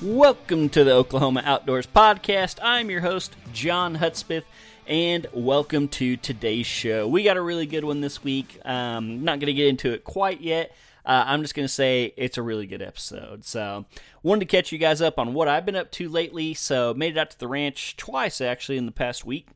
Welcome to the Oklahoma Outdoors Podcast. I'm your host, John Hutzpeth, and welcome to today's show. We got a really good one this week. Not going to get into it quite yet. I'm just going to say it's a really good episode. So wanted to catch you guys up on what I've been up to lately. So made it out to the ranch twice, actually, in the past week.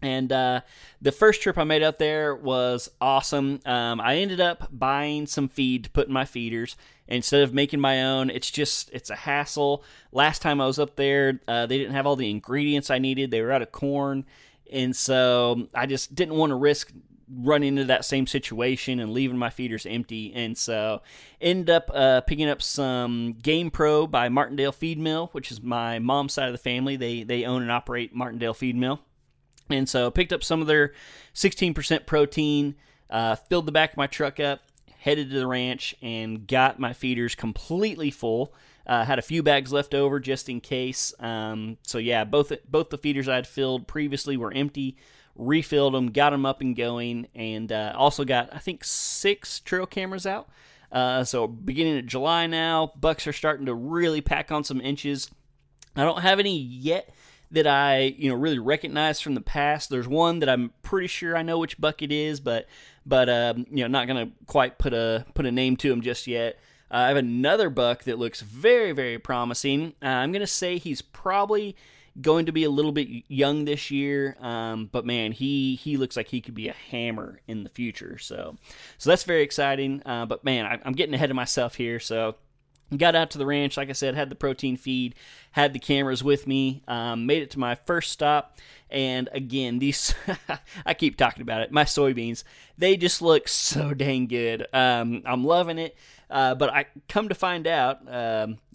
And the first trip I made out there was awesome. I ended up buying some feed to put in my feeders instead of making my own. It's a hassle. Last time I was up there, they didn't have all the ingredients I needed. They were out of corn. And so I just didn't want to risk running into that same situation and leaving my feeders empty. And so ended up picking up some Game Pro by Martindale Feed Mill, which is my mom's side of the family. They own and operate Martindale Feed Mill. And so picked up some of their 16% protein, filled the back of my truck up, headed to the ranch, and got my feeders completely full. Had a few bags left over just in case. So yeah, both the feeders I had filled previously were empty. Refilled them, got them up and going, and also got, I think, 6 trail cameras out. So beginning of July now, bucks are starting to really pack on some inches. I don't have any yet that I, really recognize from the past. There's one that I'm pretty sure I know which buck it is, but not gonna quite put a name to him just yet. I have another buck that looks very, very promising. I'm gonna say he's probably going to be a little bit young this year, but man, he looks like he could be a hammer in the future. So that's very exciting. But man, I'm getting ahead of myself here. So got out to the ranch, like I said, had the protein feed, had the cameras with me, made it to my first stop, and again, these, I keep talking about it, my soybeans, they just look so dang good. I'm loving it, but I come to find out,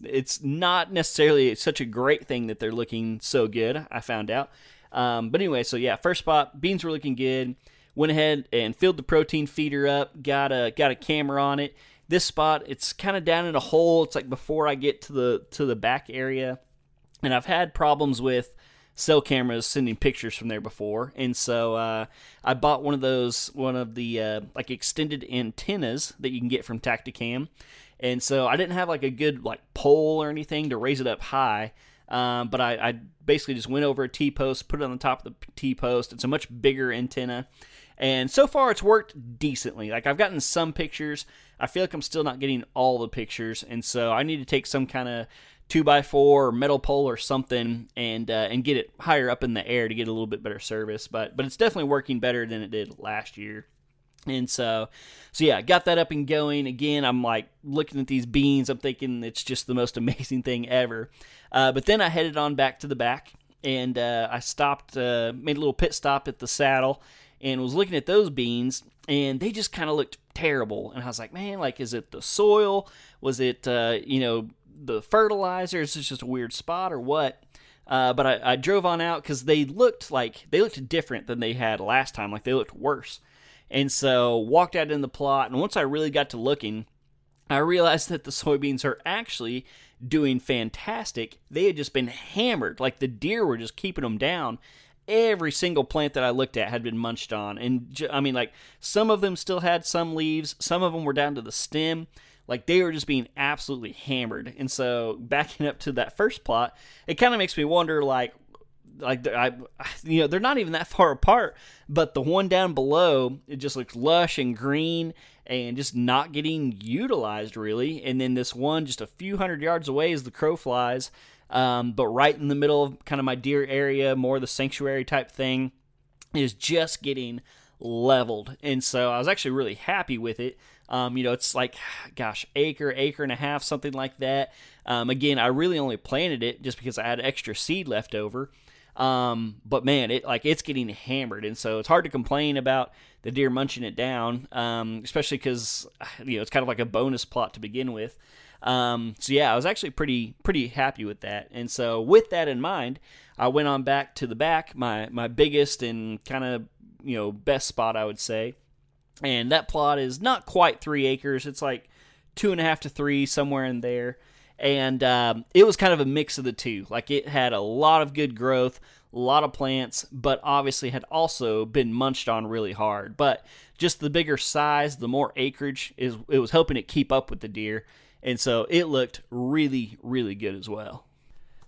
it's not necessarily such a great thing that they're looking so good, I found out. But anyway, so yeah, first spot, beans were looking good, went ahead and filled the protein feeder up, got a camera on it. This spot, it's kind of down in a hole. It's like before I get to the back area. And I've had problems with cell cameras sending pictures from there before. And so I bought one of the like extended antennas that you can get from Tacticam. And so I didn't have like a good like pole or anything to raise it up high. But I basically just went over a T-post, put it on the top of the T-post. It's a much bigger antenna. And so far, it's worked decently. Like, I've gotten some pictures. I feel like I'm still not getting all the pictures. And so I need to take some kind of 2x4 or metal pole or something and get it higher up in the air to get a little bit better service. But it's definitely working better than it did last year. And so yeah, got that up and going. Again, I'm like looking at these beans. I'm thinking it's just the most amazing thing ever. But then I headed on back to the back. And I stopped, made a little pit stop at the saddle. And was looking at those beans, and they just kind of looked terrible. And I was like, man, like, is it the soil? Was it, the fertilizer? Is this just a weird spot or what? But I drove on out because they looked different than they had last time. Like, they looked worse. And so walked out in the plot, and once I really got to looking, I realized that the soybeans are actually doing fantastic. They had just been hammered. Like, the deer were just keeping them down. Every single plant that I looked at had been munched on. And I mean, like, some of them still had some leaves. Some of them were down to the stem. Like, they were just being absolutely hammered. And so backing up to that first plot, it kind of makes me wonder, they're not even that far apart, but the one down below, it just looks lush and green and just not getting utilized really. And then this one just a few hundred yards away as the crow flies, But right in the middle of kind of my deer area, more the sanctuary type thing, is just getting leveled. And so I was actually really happy with it. You know, it's like, gosh, acre and a half, something like that. Again, I really only planted it just because I had extra seed left over. But man, it's getting hammered. And so it's hard to complain about the deer munching it down, especially because, you know, it's kind of like a bonus plot to begin with. So yeah, I was actually pretty happy with that. And so with that in mind, I went on back to the back, my biggest and kind of, you know, best spot, I would say. And that plot is not quite 3 acres. It's like 2.5 to 3, somewhere in there. And it was kind of a mix of the two. Like, it had a lot of good growth, a lot of plants, but obviously had also been munched on really hard. But just the bigger size, the more acreage, it was helping it keep up with the deer. And so it looked really, really good as well.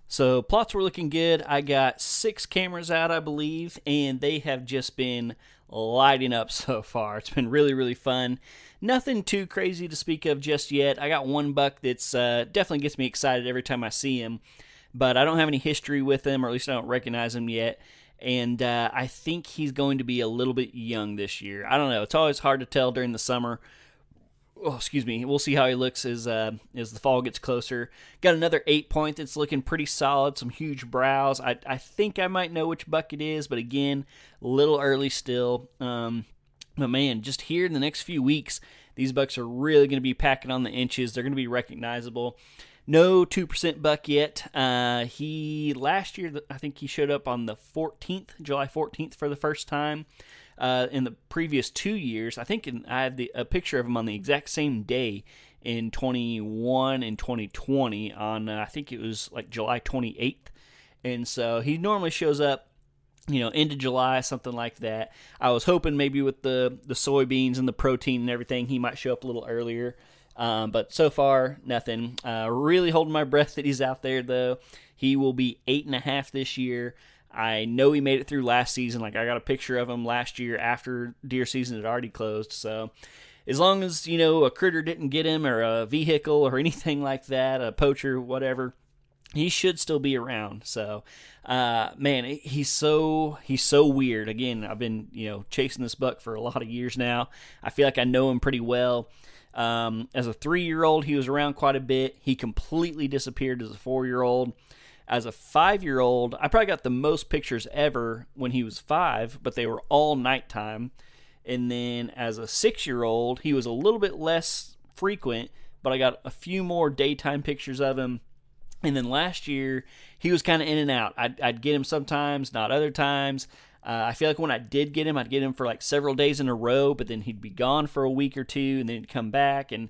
So plots were looking good. I got 6 cameras out, I believe, and they have just been lighting up so far. It's been really, really fun. Nothing too crazy to speak of just yet. I got one buck that's definitely gets me excited every time I see him, but I don't have any history with him, or at least I don't recognize him yet. And I think he's going to be a little bit young this year. I don't know. It's always hard to tell during the summer. Oh, excuse me. We'll see how he looks as the fall gets closer. Got another 8-point that's looking pretty solid. Some huge brows. I think I might know which buck it is, but again, a little early still. But man, just here in the next few weeks, these bucks are really going to be packing on the inches. They're going to be recognizable. No 2% buck yet. He last year, I think he showed up on the 14th, July 14th, for the first time. In the previous 2 years, I think I have a picture of him on the exact same day in 21 and 2020 on, I think it was like July 28th. And so he normally shows up, you know, end of July, something like that. I was hoping maybe with the soybeans and the protein and everything, he might show up a little earlier. But so far, nothing. Really holding my breath that he's out there, though. He will be 8.5 this year. I know he made it through last season. Like, I got a picture of him last year after deer season had already closed. So as long as, you know, a critter didn't get him, or a vehicle or anything like that, a poacher, whatever, he should still be around. So, man, he's so weird. Again, I've been, you know, chasing this buck for a lot of years now. I feel like I know him pretty well. As a 3-year-old, he was around quite a bit. He completely disappeared as a 4-year-old. As a 5-year-old, I probably got the most pictures ever when he was 5, but they were all nighttime. And then as a 6-year-old, he was a little bit less frequent, but I got a few more daytime pictures of him. And then last year, he was kind of in and out. I'd get him sometimes, not other times. I feel like when I did get him, I'd get him for like several days in a row, but then he'd be gone for a week or two, and then he'd come back. And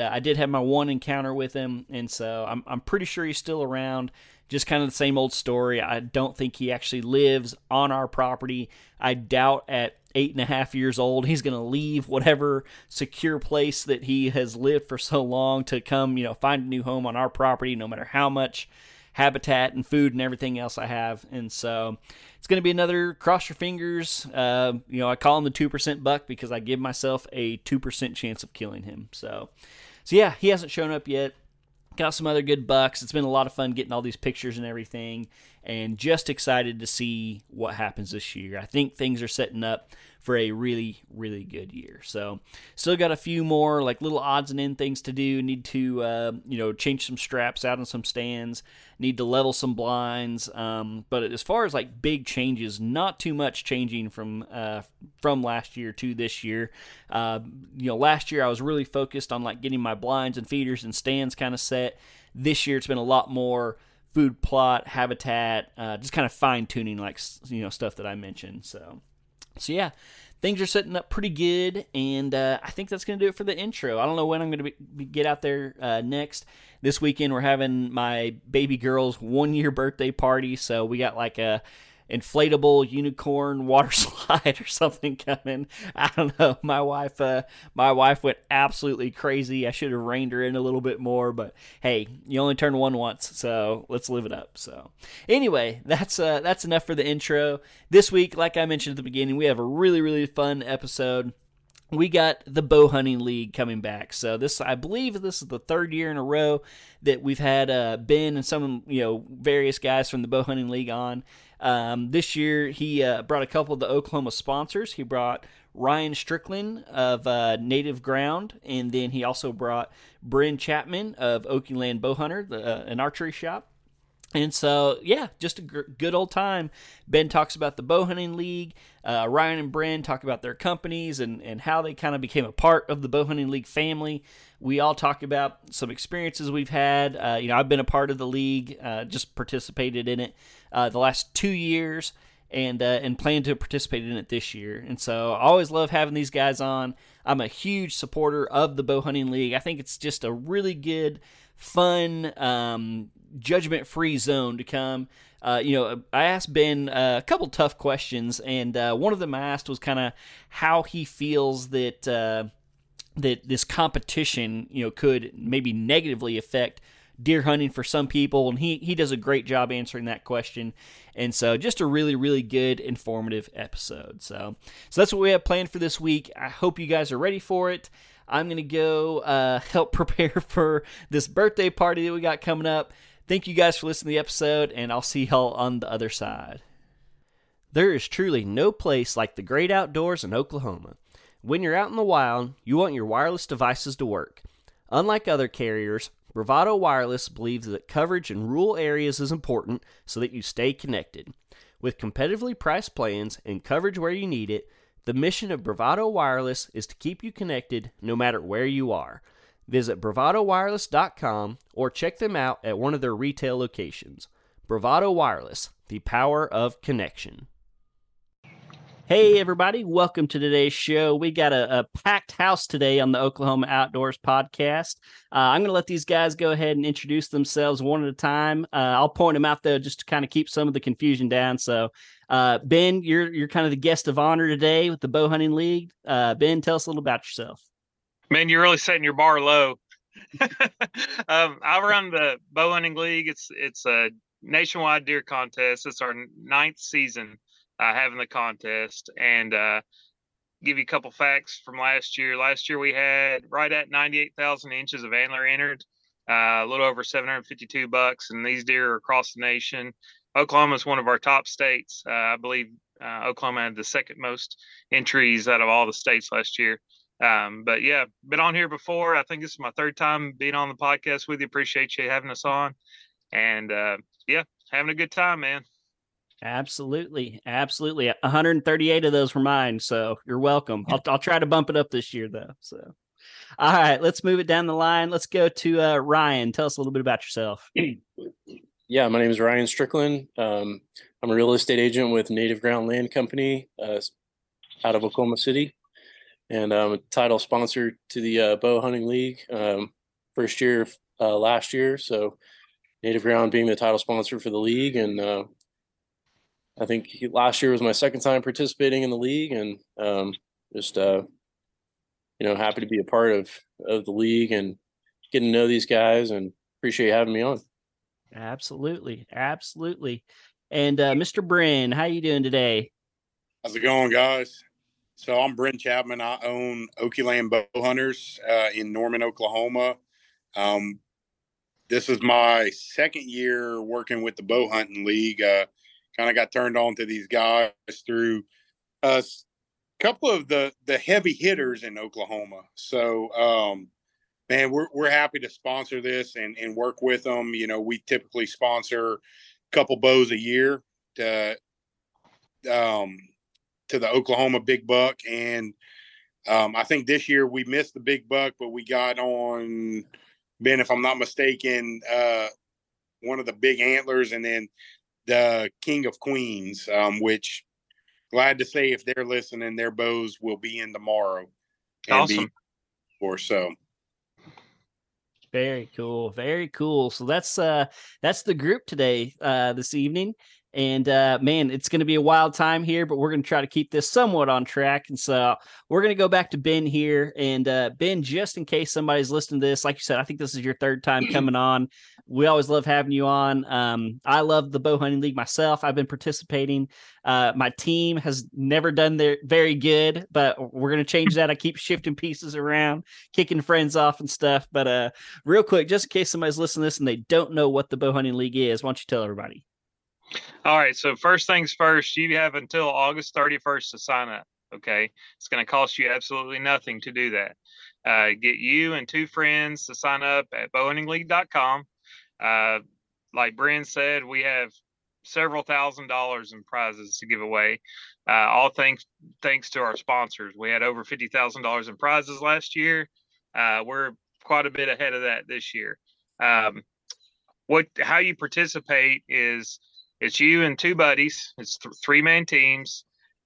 I did have my one encounter with him, and so I'm pretty sure he's still around. Just kind of the same old story. I don't think he actually lives on our property. I doubt at 8.5 years old he's going to leave whatever secure place that he has lived for so long to come, you know, find a new home on our property, no matter how much habitat and food and everything else I have. And so it's going to be another cross your fingers. You know, I call him the 2% buck because I give myself a 2% chance of killing him. So yeah, he hasn't shown up yet. Got some other good bucks. It's been a lot of fun getting all these pictures and everything, and just excited to see what happens this year. I think things are setting up for a really, really good year. So still got a few more like little odds and end things to do. Need to, you know, change some straps out on some stands, need to level some blinds. But as far as like big changes, not too much changing from last year to this year. You know, last year I was really focused on like getting my blinds and feeders and stands kind of set. This year it's been a lot more food plot, habitat, just kind of fine tuning, like, you know, stuff that I mentioned. So yeah, things are setting up pretty good, and I think that's going to do it for the intro. I don't know when I'm going to get out there next. This weekend we're having my baby girl's 1-year birthday party, so we got like a inflatable unicorn water slide or something coming. I don't know. My wife went absolutely crazy. I should have reined her in a little bit more, but hey, you only turn one once, so let's live it up. So anyway, that's enough for the intro. This week, like I mentioned at the beginning, we have a really, really fun episode. we got the Bowhunting League coming back. So this, I believe this is the third year in a row that we've had Ben and some, various guys from the Bowhunting League on. This year he brought a couple of the Oklahoma sponsors. He brought Ryan Stricklin of Native Ground, and then he also brought Bryn Chapman of Okie Land Bowhunter, an archery shop. And so, yeah, just a good old time. Ben talks about the Bowhunting League. Ryan and Bryn talk about their companies and how they kind of became a part of the Bowhunting League family. We all talk about some experiences we've had. I've been a part of the league, just participated in it the last 2 years, and plan to participate in it this year. And so I always love having these guys on. I'm a huge supporter of the Bowhunting League. I think it's just a really good, fun, judgment-free zone to come. I asked Ben a couple tough questions, and one of them I asked was kind of how he feels that that this competition, could maybe negatively affect deer hunting for some people, and he does a great job answering that question. And so just a really, really good, informative episode. So that's what we have planned for this week. I hope you guys are ready for it. I'm going to go help prepare for this birthday party that we got coming up. Thank you guys for listening to the episode, and I'll see y'all on the other side. There is truly no place like the great outdoors in Oklahoma. When you're out in the wild, you want your wireless devices to work. Unlike other carriers, Bravado Wireless believes that coverage in rural areas is important so that you stay connected. With competitively priced plans and coverage where you need it, the mission of Bravado Wireless is to keep you connected no matter where you are. Visit bravadowireless.com or check them out at one of their retail locations. Bravado Wireless, the power of connection. Hey everybody, welcome to today's show. We got a packed house today on the Oklahoma Outdoors Podcast. I'm going to let these guys go ahead and introduce themselves one at a time. I'll point them out though just to kind of keep some of the confusion down. So Ben, you're kind of the guest of honor today with the Bowhunting League. Ben, tell us a little about yourself. Man, you're really setting your bar low. I run the Bowhunting League. It's a nationwide deer contest. It's our ninth season having the contest, and give you a couple facts from last year. Last year we had right at 98,000 inches of antler entered, a little over $752, and these deer are across the nation. Oklahoma is one of our top states. I believe Oklahoma had the second most entries out of all the states last year. But yeah, been on here before. I think this is my third time being on the podcast with you. Appreciate you having us on, and having a good time, man. Absolutely. 138 of those were mine, so you're welcome. I'll try to bump it up this year though. So, all right, let's move it down the line. Let's go to Ryan. Tell us a little bit about yourself. Yeah, my name is Ryan Stricklin. I'm a real estate agent with Native Ground Land Company out of Oklahoma City, and I'm a title sponsor to the Bowhunting League. First year last year, so Native Ground being the title sponsor for the league, and I think last year was my second time participating in the league, and just happy to be a part of the league and getting to know these guys, and appreciate you having me on. Absolutely. And Mr. Bryn, how you doing today? How's it going, guys? So I'm Bryn Chapman. I own Okie Land Bowhunters in Norman, Oklahoma. This is my second year working with the Bowhunting League. Kind of got turned on to these guys through a couple of the heavy hitters in Oklahoma. So, man, we're happy to sponsor this and work with them. We typically sponsor a couple bows a year to the Oklahoma big buck. And I think this year we missed the big buck, but we got on, Ben, if I'm not mistaken, one of the big antlers, and then the King of Queens, which, glad to say, if they're listening, their bows will be in tomorrow. Awesome. Or so. Very cool. So that's the group today, this evening. And man, it's going to be a wild time here, but we're going to try to keep this somewhat on track. And so we're going to go back to Ben here. And Ben, just in case somebody's listening to this, like you said, I think this is your third time coming on. We always love having you on. I love the Bowhunting League myself. I've been participating. My team has never done their very good, but we're going to change that. I keep shifting pieces around, kicking friends off and stuff. But real quick, just in case somebody's listening to this and they don't know what the Bowhunting League is, why don't you tell everybody? All right. So first things first, you have until August 31st to sign up. Okay. It's going to cost you absolutely nothing to do that. Get you and two friends to sign up at bowhuntingleague.com. Like Bryn said, we have several $1,000s in prizes to give away. All thanks to our sponsors. We had over $50,000 in prizes last year. We're quite a bit ahead of that this year. How you participate is, it's you and two buddies. It's three-man teams,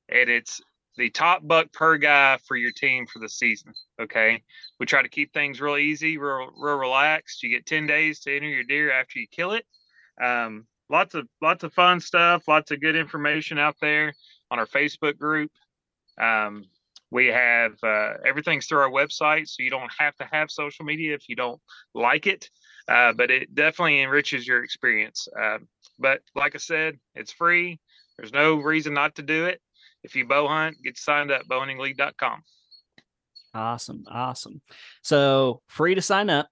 and it's the top buck per guy for your team for the season, okay? We try to keep things real easy, real relaxed. You get 10 days to enter your deer after you kill it. Lots of fun stuff, lots of good information out there on our Facebook group. We have everything's through our website, so you don't have to have social media if you don't like it, but it definitely enriches your experience. But like I said, it's free. There's no reason not to do it. If you bow hunt, get signed up, bowhuntingleague.com. Awesome. Awesome. So free to sign up.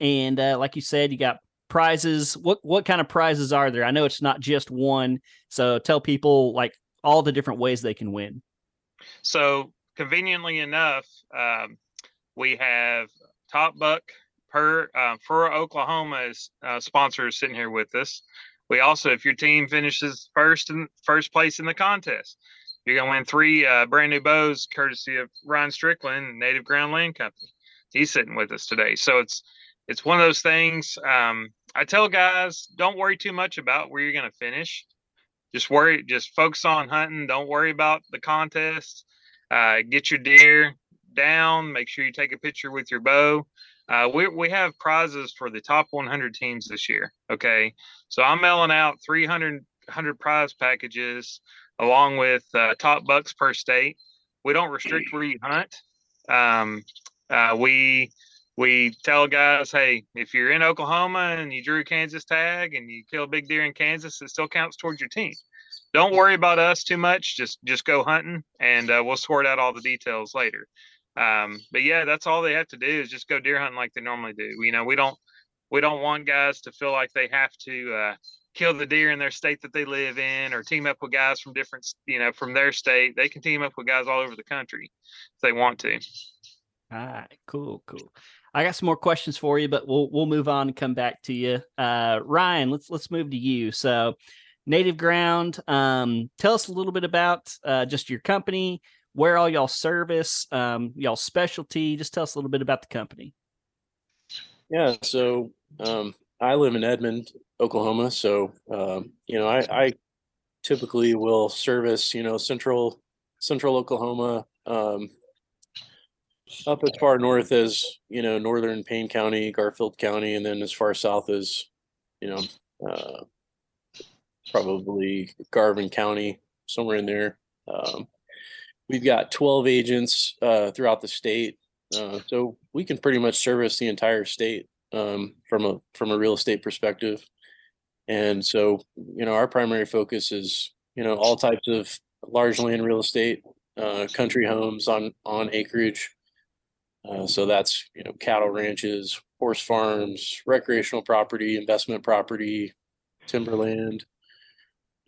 And like you said, you got prizes. What kind of prizes are there? I know it's not just one. So tell people like all the different ways they can win. So conveniently enough, we have top buck for Oklahoma's sponsors sitting here with us. We also, if your team finishes first place in the contest, you're going to win three brand new bows, courtesy of Ryan Stricklin, Native Ground Land Company. He's sitting with us today. So it's one of those things. I tell guys, don't worry too much about where you're going to finish. Just focus on hunting. Don't worry about the contest. Get your deer down. Make sure you take a picture with your bow. We have prizes for the top 100 teams this year. Okay. So I'm mailing out 300 prize packages along with top bucks per state. We don't restrict where you hunt. We tell guys, hey, if you're in Oklahoma and you drew a Kansas tag and you kill a big deer in Kansas, it still counts towards your team. Don't worry about us too much. Just go hunting, and we'll sort out all the details later. But yeah, that's all they have to do is just go deer hunting like they normally do. You know, we don't want guys to feel like they have to kill the deer in their state that they live in, or team up with guys from different, you know, from their state. They can team up with guys all over the country if they want to. All right, cool. I got some more questions for you, but we'll move on and come back to you. Ryan, let's move to you. So Native Ground, tell us a little bit about just your company, where all y'all service, y'all specialty. Just tell us a little bit about the company. Yeah. So, I live in Edmond, Oklahoma. So, you know, I typically will service, you know, central Oklahoma, up as far north as, you know, northern Payne County, Garfield County, and then as far south as, you know, probably Garvin County, somewhere in there. We've got 12 agents throughout the state, so we can pretty much service the entire state from a real estate perspective. And so, you know, our primary focus is, you know, all types of large land real estate, country homes on acreage. So that's, you know, cattle ranches, horse farms, recreational property, investment property, timberland,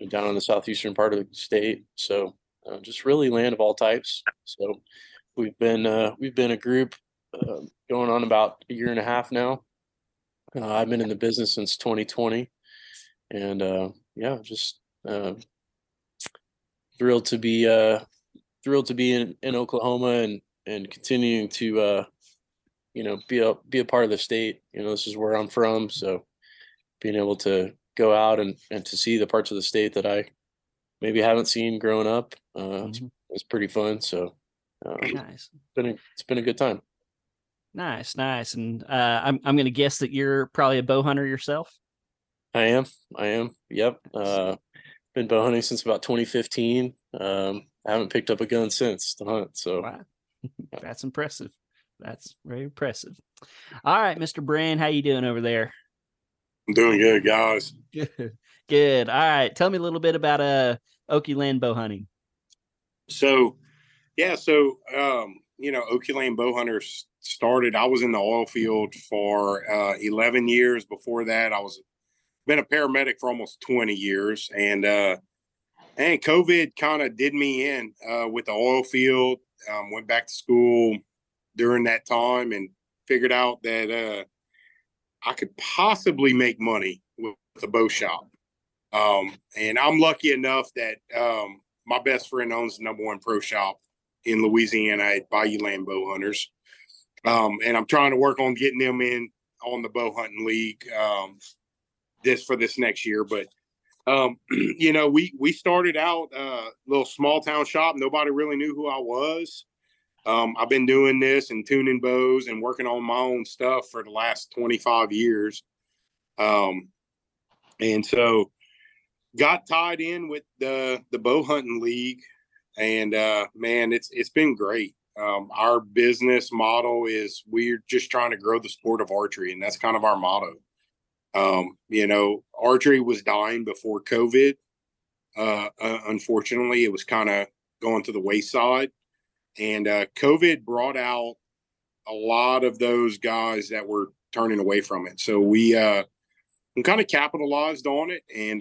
down in the southeastern part of the state. So. Just really land of all types. So we've been a group going on about a year and a half now. I've been in the business since 2020, and thrilled to be in Oklahoma and continuing to be a part of the state. You know, this is where I'm from, so being able to go out and to see the parts of the state that I maybe haven't seen growing up. It's pretty fun. So nice. It's been a good time. Nice. And I'm going to guess that you're probably a bow hunter yourself. I am. Yep. Nice. been bow hunting since about 2015. I haven't picked up a gun since the hunt. So wow. That's impressive. That's very impressive. All right, Mr. Bryn, how you doing over there? I'm doing good, guys. Good. All right. Tell me a little bit about Okie Land Bow Hunting. So Okie Land Bow Hunters started. I was in the oil field for 11 years. Before that, I was been a paramedic for almost 20 years, and COVID kind of did me in with the oil field. Went back to school during that time and figured out that I could possibly make money with the bow shop. And I'm lucky enough that my best friend owns the #1 pro shop in Louisiana at Bayou Land Bowhunters. And I'm trying to work on getting them in on the Bowhunting League this next year. But, we started out a little small town shop. Nobody really knew who I was. I've been doing this and tuning bows and working on my own stuff for the last 25 years. And so got tied in with the Bow Hunting League, and it's been great. Our business model is we're just trying to grow the sport of archery, and that's kind of our motto. Archery was dying before COVID. Unfortunately, it was kind of going to the wayside. And COVID brought out a lot of those guys that were turning away from it. So we kind of capitalized on it. And,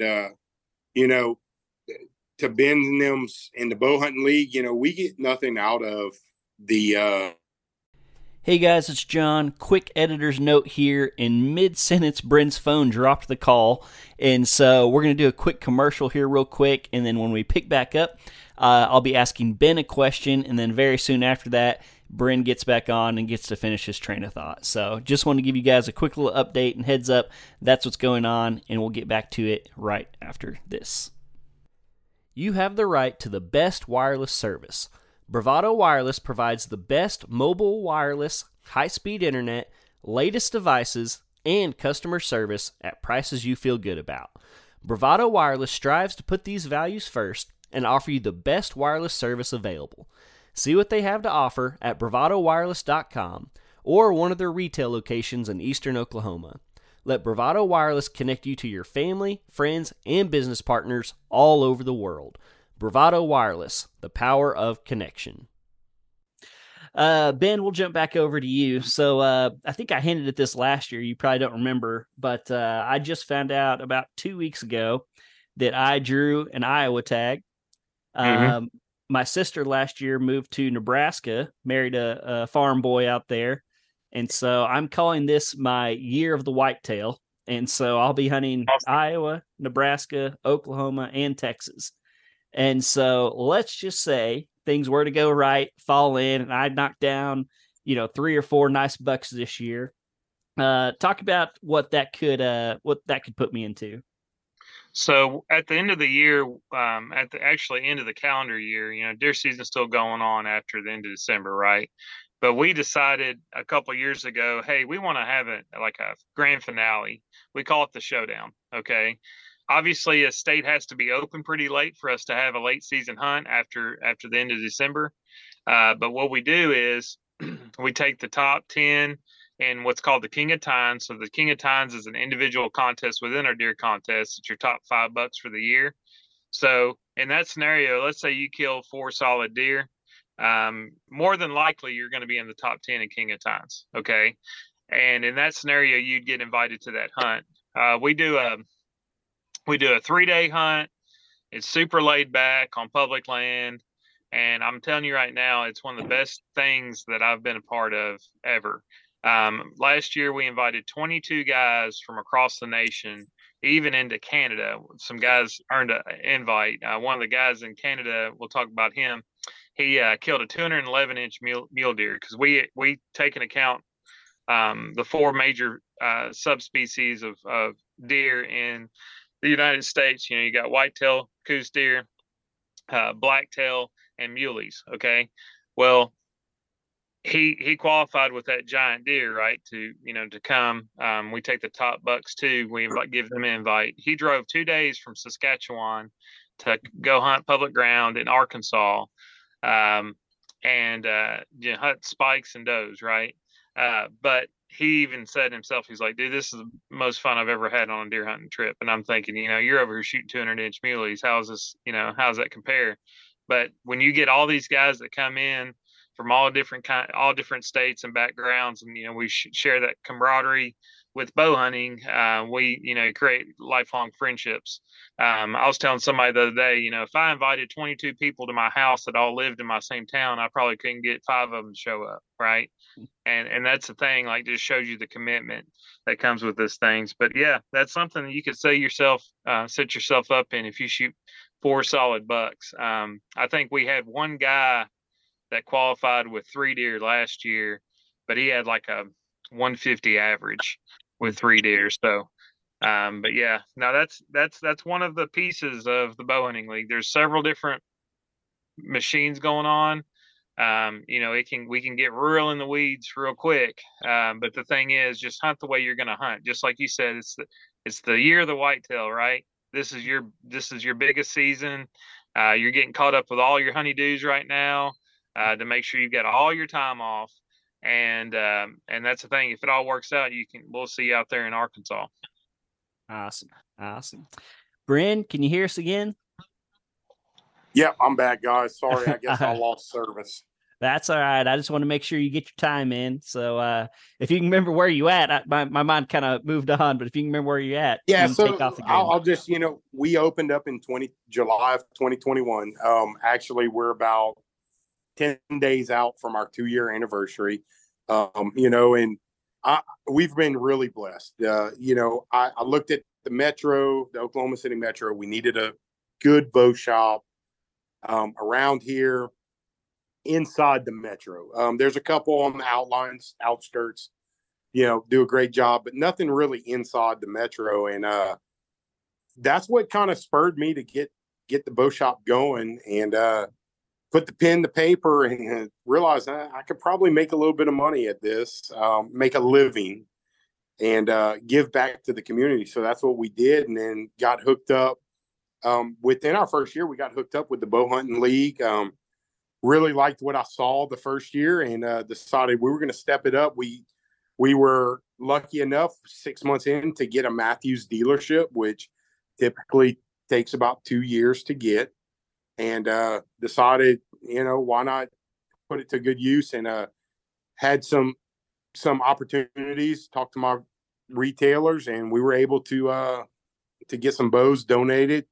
to bend them in the Bow Hunting League, we get nothing out of the... Hey guys, it's John. Quick editor's note here. In mid-sentence, Bryn's phone dropped the call. And so we're going to do a quick commercial here real quick. And then when we pick back up, I'll be asking Ben a question, and then very soon after that, Bryn gets back on and gets to finish his train of thought. So just want to give you guys a quick little update and heads up. That's what's going on, and we'll get back to it right after this. You have the right to the best wireless service. Bravado Wireless provides the best mobile wireless, high-speed internet, latest devices, and customer service at prices you feel good about. Bravado Wireless strives to put these values first and offer you the best wireless service available. See what they have to offer at bravadowireless.com or one of their retail locations in eastern Oklahoma. Let Bravado Wireless connect you to your family, friends, and business partners all over the world. Bravado Wireless, the power of connection. Ben, we'll jump back over to you. So I think I hinted at this last year. You probably don't remember, but I just found out about 2 weeks ago that I drew an Iowa tag. My sister last year moved to Nebraska, married a farm boy out there. And so I'm calling this my year of the whitetail. And so I'll be hunting Iowa, Nebraska, Oklahoma, and Texas. And so let's just say things were to go right, fall in, and I knocked down, 3 or 4 nice bucks this year. Talk about what that could put me into. So at the end of the year, end of the calendar year, deer season's still going on after the end of December, right? But we decided a couple of years ago, hey, we want to have a grand finale. We call it the showdown. Okay. Obviously, a state has to be open pretty late for us to have a late season hunt after the end of December. But what we do is we take the top 10 and what's called the King of Tines. So the King of Tines is an individual contest within our deer contest. It's your top $5 for the year. So in that scenario, let's say you kill 4 solid deer. More than likely, you're going to be in the top 10 in King of Tines. Okay. And in that scenario, you'd get invited to that hunt. We do a 3-day hunt. It's super laid back on public land. And I'm telling you right now, it's one of the best things that I've been a part of ever. Last year, we invited 22 guys from across the nation, even into Canada. Some guys earned an invite. One of the guys in Canada, we'll talk about him. He killed a 211-inch mule deer because we take into account the 4 major subspecies of deer in the United States. You got whitetail, coos deer, blacktail, and muleys. Okay, well. he qualified with that giant deer, right? To, you know, to come, we take the top bucks too. We give them an invite. He drove 2 days from Saskatchewan to go hunt public ground in Arkansas, and you know, hunt spikes and does, right? But he even said himself, he's like, dude, this is the most fun I've ever had on a deer hunting trip. And I'm thinking, you know, you're over here shooting 200-inch muleys. How's this, you know, how's that compare? But when you get all these guys that come in from all different states and backgrounds, and, you know, we share that camaraderie with bow hunting, we, you know, create lifelong friendships. I was telling somebody the other day, you know, if I invited 22 people to my house that all lived in my same town, I probably couldn't get 5 of them to show up, right? And that's the thing, like, just shows you the commitment that comes with those things. But yeah, that's something that you could set yourself up in if you shoot 4 solid bucks. I think we had one guy that qualified with 3 deer last year, but he had like a 150 average with 3 deer. So, but yeah, no, that's one of the pieces of the bow hunting league. There's several different machines going on. You know, we can get real in the weeds real quick. But the thing is, just hunt the way you're going to hunt. Just like you said, it's the year of the whitetail, right? This is your biggest season. You're getting caught up with all your honeydews right now, to make sure you've got all your time off. And that's the thing. If it all works out, we'll see you out there in Arkansas. Awesome. Bryn, can you hear us again? Yep, I'm back, guys. Sorry, I guess I lost service. That's all right. I just want to make sure you get your time in. So if you can remember where you at, my mind kind of moved on, but if you can remember where you at, yeah. So take off again. I'll just, you know, we opened up in July of 2021. Actually, we're about 10 days out from our 2-year anniversary. You know, and we've been really blessed. You know, I looked at the Oklahoma City Metro. We needed a good bow shop around here. Inside the metro, there's a couple on the outskirts, you know, do a great job, but nothing really inside the metro. And that's what kind of spurred me to get the bow shop going, and put the pen to paper, and realized I could probably make a little bit of money at this, make a living, and give back to the community. So that's what we did, and then got hooked up. Within our first year, we got hooked up with the Bowhunting League. Really liked what I saw the first year, and decided we were going to step it up. We were lucky enough 6 months in to get a Mathews dealership, which typically takes about 2 years to get, and decided, you know, why not put it to good use, and had some opportunities, talked to my retailers, and we were able to get some bows donated.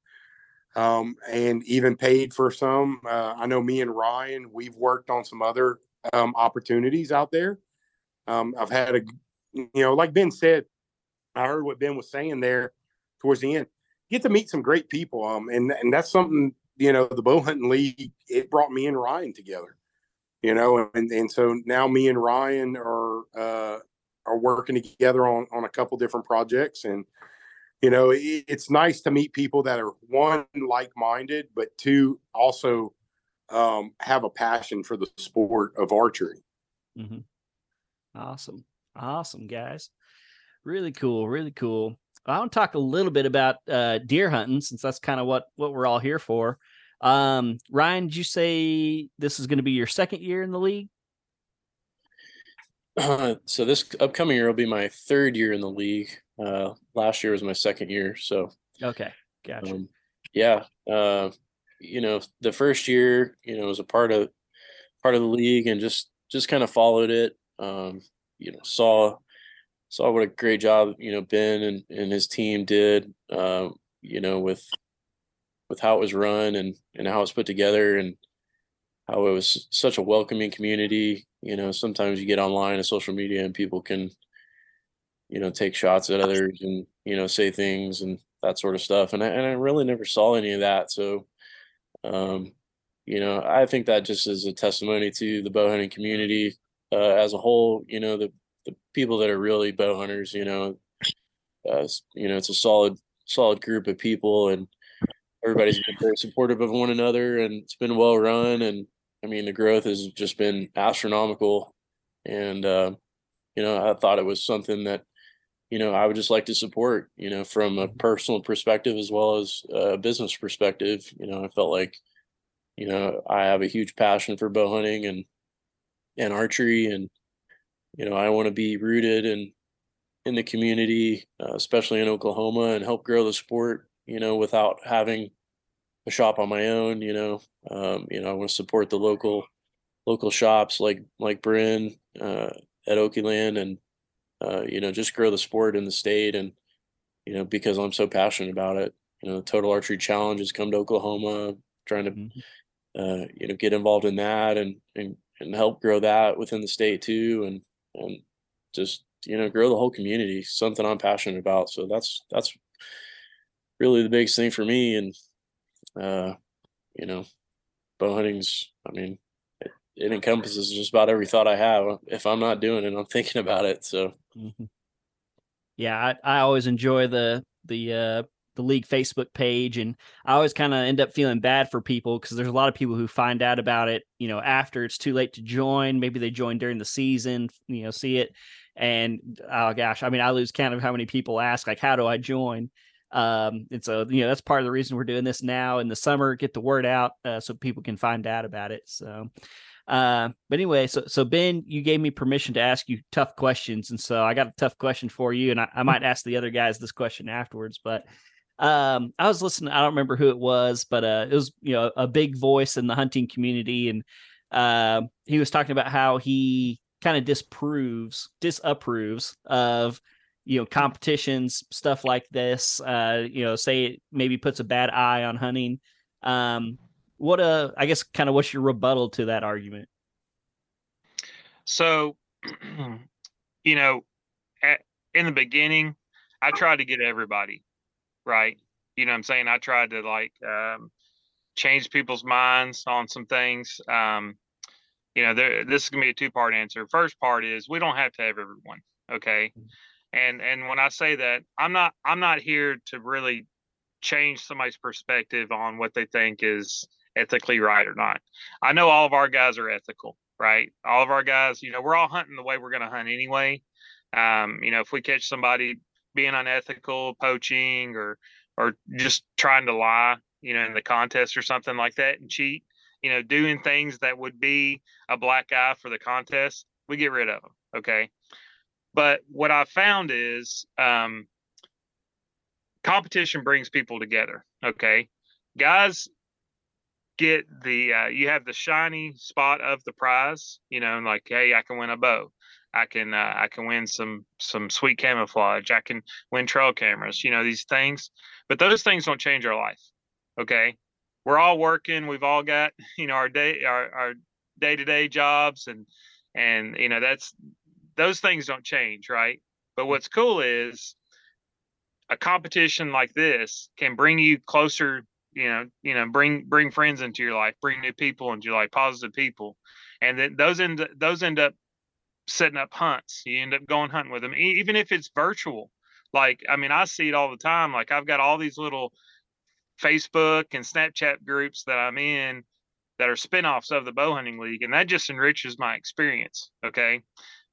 And even paid for some. I know me and Ryan, we've worked on some other opportunities out there. I've had you know, like Ben said, I heard what Ben was saying there towards the end. Get to meet some great people. And that's something, you know, the Bow Hunting League, it brought me and Ryan together. You know, and so now me and Ryan are working together on a couple different projects, and you know, it's nice to meet people that are, one, like-minded, but two, also have a passion for the sport of archery. Mm-hmm. Awesome, guys. Really cool. I want to talk a little bit about deer hunting, since that's kind of what we're all here for. Ryan, did you say this is going to be your second year in the league? So this upcoming year will be my third year in the league. Last year was my second year. So, okay. Gotcha. Yeah. You know, the first year, you know, was a part of the league, and just kind of followed it. You know, saw what a great job, you know, Ben and his team did, you know, with how it was run and how it's put together, and how it was such a welcoming community. You know, sometimes you get online and social media and people can, you know, take shots at others and, you know, say things and that sort of stuff. And I really never saw any of that. So, you know, I think that just is a testimony to the bow hunting community as a whole. You know, the people that are really bow hunters, you know, it's a solid group of people, and everybody's been very supportive of one another, and it's been well run. And I mean, the growth has just been astronomical And, you know, I thought it was something that, you know, I would just like to support, you know, from a personal perspective as well as a business perspective. You know, I felt like, you know, I have a huge passion for bow hunting and archery, and, you know, I want to be rooted in the community, especially in Oklahoma, and help grow the sport, you know, without having a shop on my own. You know, I want to support the local shops like Bryn at Okie Land, and just grow the sport in the state. And, you know, because I'm so passionate about it, you know, the Total Archery Challenge has come to Oklahoma, trying to, get involved in that and help grow that within the state too. And just, you know, grow the whole community, something I'm passionate about. So that's really the biggest thing for me. And, bow hunting's, I mean, it encompasses just about every thought I have. If I'm not doing it, I'm thinking about it. So, yeah, I always enjoy the league Facebook page, and I always kind of end up feeling bad for people, because there's a lot of people who find out about it, you know, after it's too late to join. Maybe they join during the season, you know, see it, and oh gosh, I mean, I lose count of how many people ask, like, how do I join? And so, you know, that's part of the reason we're doing this now in the summer, get the word out so people can find out about it. So. But anyway, so Ben, you gave me permission to ask you tough questions. And so I got a tough question for you, and I might ask the other guys this question afterwards, but, I was listening, I don't remember who it was, but, it was, you know, a big voice in the hunting community. And, he was talking about how he kind of disapproves of, you know, competitions, stuff like this, say it maybe puts a bad eye on hunting. What's your rebuttal to that argument? So, you know, in the beginning, I tried to get everybody right. You know what I'm saying? I tried to change people's minds on some things. This is going to be a two-part answer. First part is, we don't have to have everyone. Okay. And when I say that, I'm not here to really change somebody's perspective on what they think is ethically right or not. I know all of our guys are ethical, right? All of our guys, you know, we're all hunting the way we're going to hunt anyway. If we catch somebody being unethical, poaching, or just trying to lie, you know, in the contest or something like that, and cheat, you know, doing things that would be a black eye for the contest, we get rid of them. Okay. But what I found is, competition brings people together. Okay. Guys get you have the shiny spot of the prize, you know, and like, hey, I can win a bow. I can win some sweet camouflage. I can win trail cameras, you know, these things, but those things don't change our life. Okay. We're all working. We've all got, you know, our day-to-day jobs and, you know, those things don't change. Right. But what's cool is, a competition like this can bring you closer, bring friends into your life, bring new people into your life, positive people. And then those end up setting up hunts. You end up going hunting with them, even if it's virtual. Like, I mean, I see it all the time. Like, I've got all these little Facebook and Snapchat groups that I'm in that are spinoffs of the Bowhunting League. And that just enriches my experience. Okay.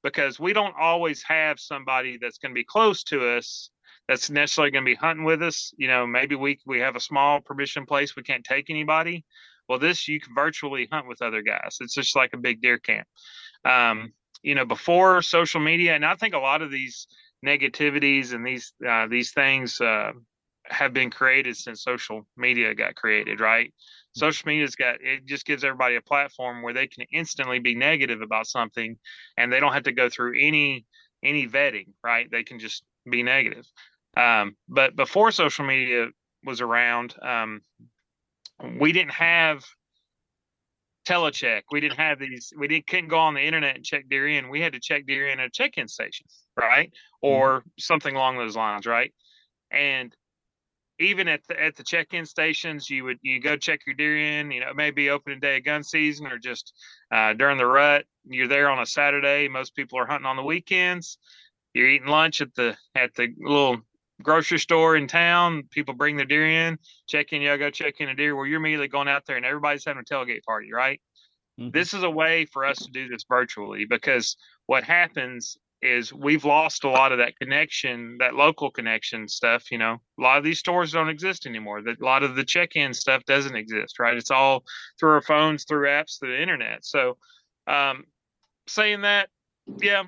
Because we don't always have somebody that's going to be close to us that's necessarily going to be hunting with us. You know, maybe we have a small permission place. We can't take anybody. Well, this, you can virtually hunt with other guys. It's just like a big deer camp. Before social media, and I think a lot of these negativities and these things have been created since social media got created, right? Social media's it just gives everybody a platform where they can instantly be negative about something, and they don't have to go through any vetting, right? They can just be negative. But before social media was around, we didn't have telecheck. We didn't have these. We couldn't go on the internet and check deer in. We had to check deer in at a check-in station, right, or something along those lines, right? And even at the check-in stations, you go check your deer in. You know, maybe opening day of gun season, or just during the rut. You're there on a Saturday. Most people are hunting on the weekends. You're eating lunch at the little grocery store in town. People bring their deer in, check in, y'all go check in a deer. Well, you're immediately going out there and everybody's having a tailgate party, right? This is a way for us to do this virtually, because what happens is we've lost a lot of that connection, that local connection stuff. You know, a lot of these stores don't exist anymore. A lot of the check-in stuff doesn't exist, right? It's all through our phones, through apps, through the internet. So saying that, yeah,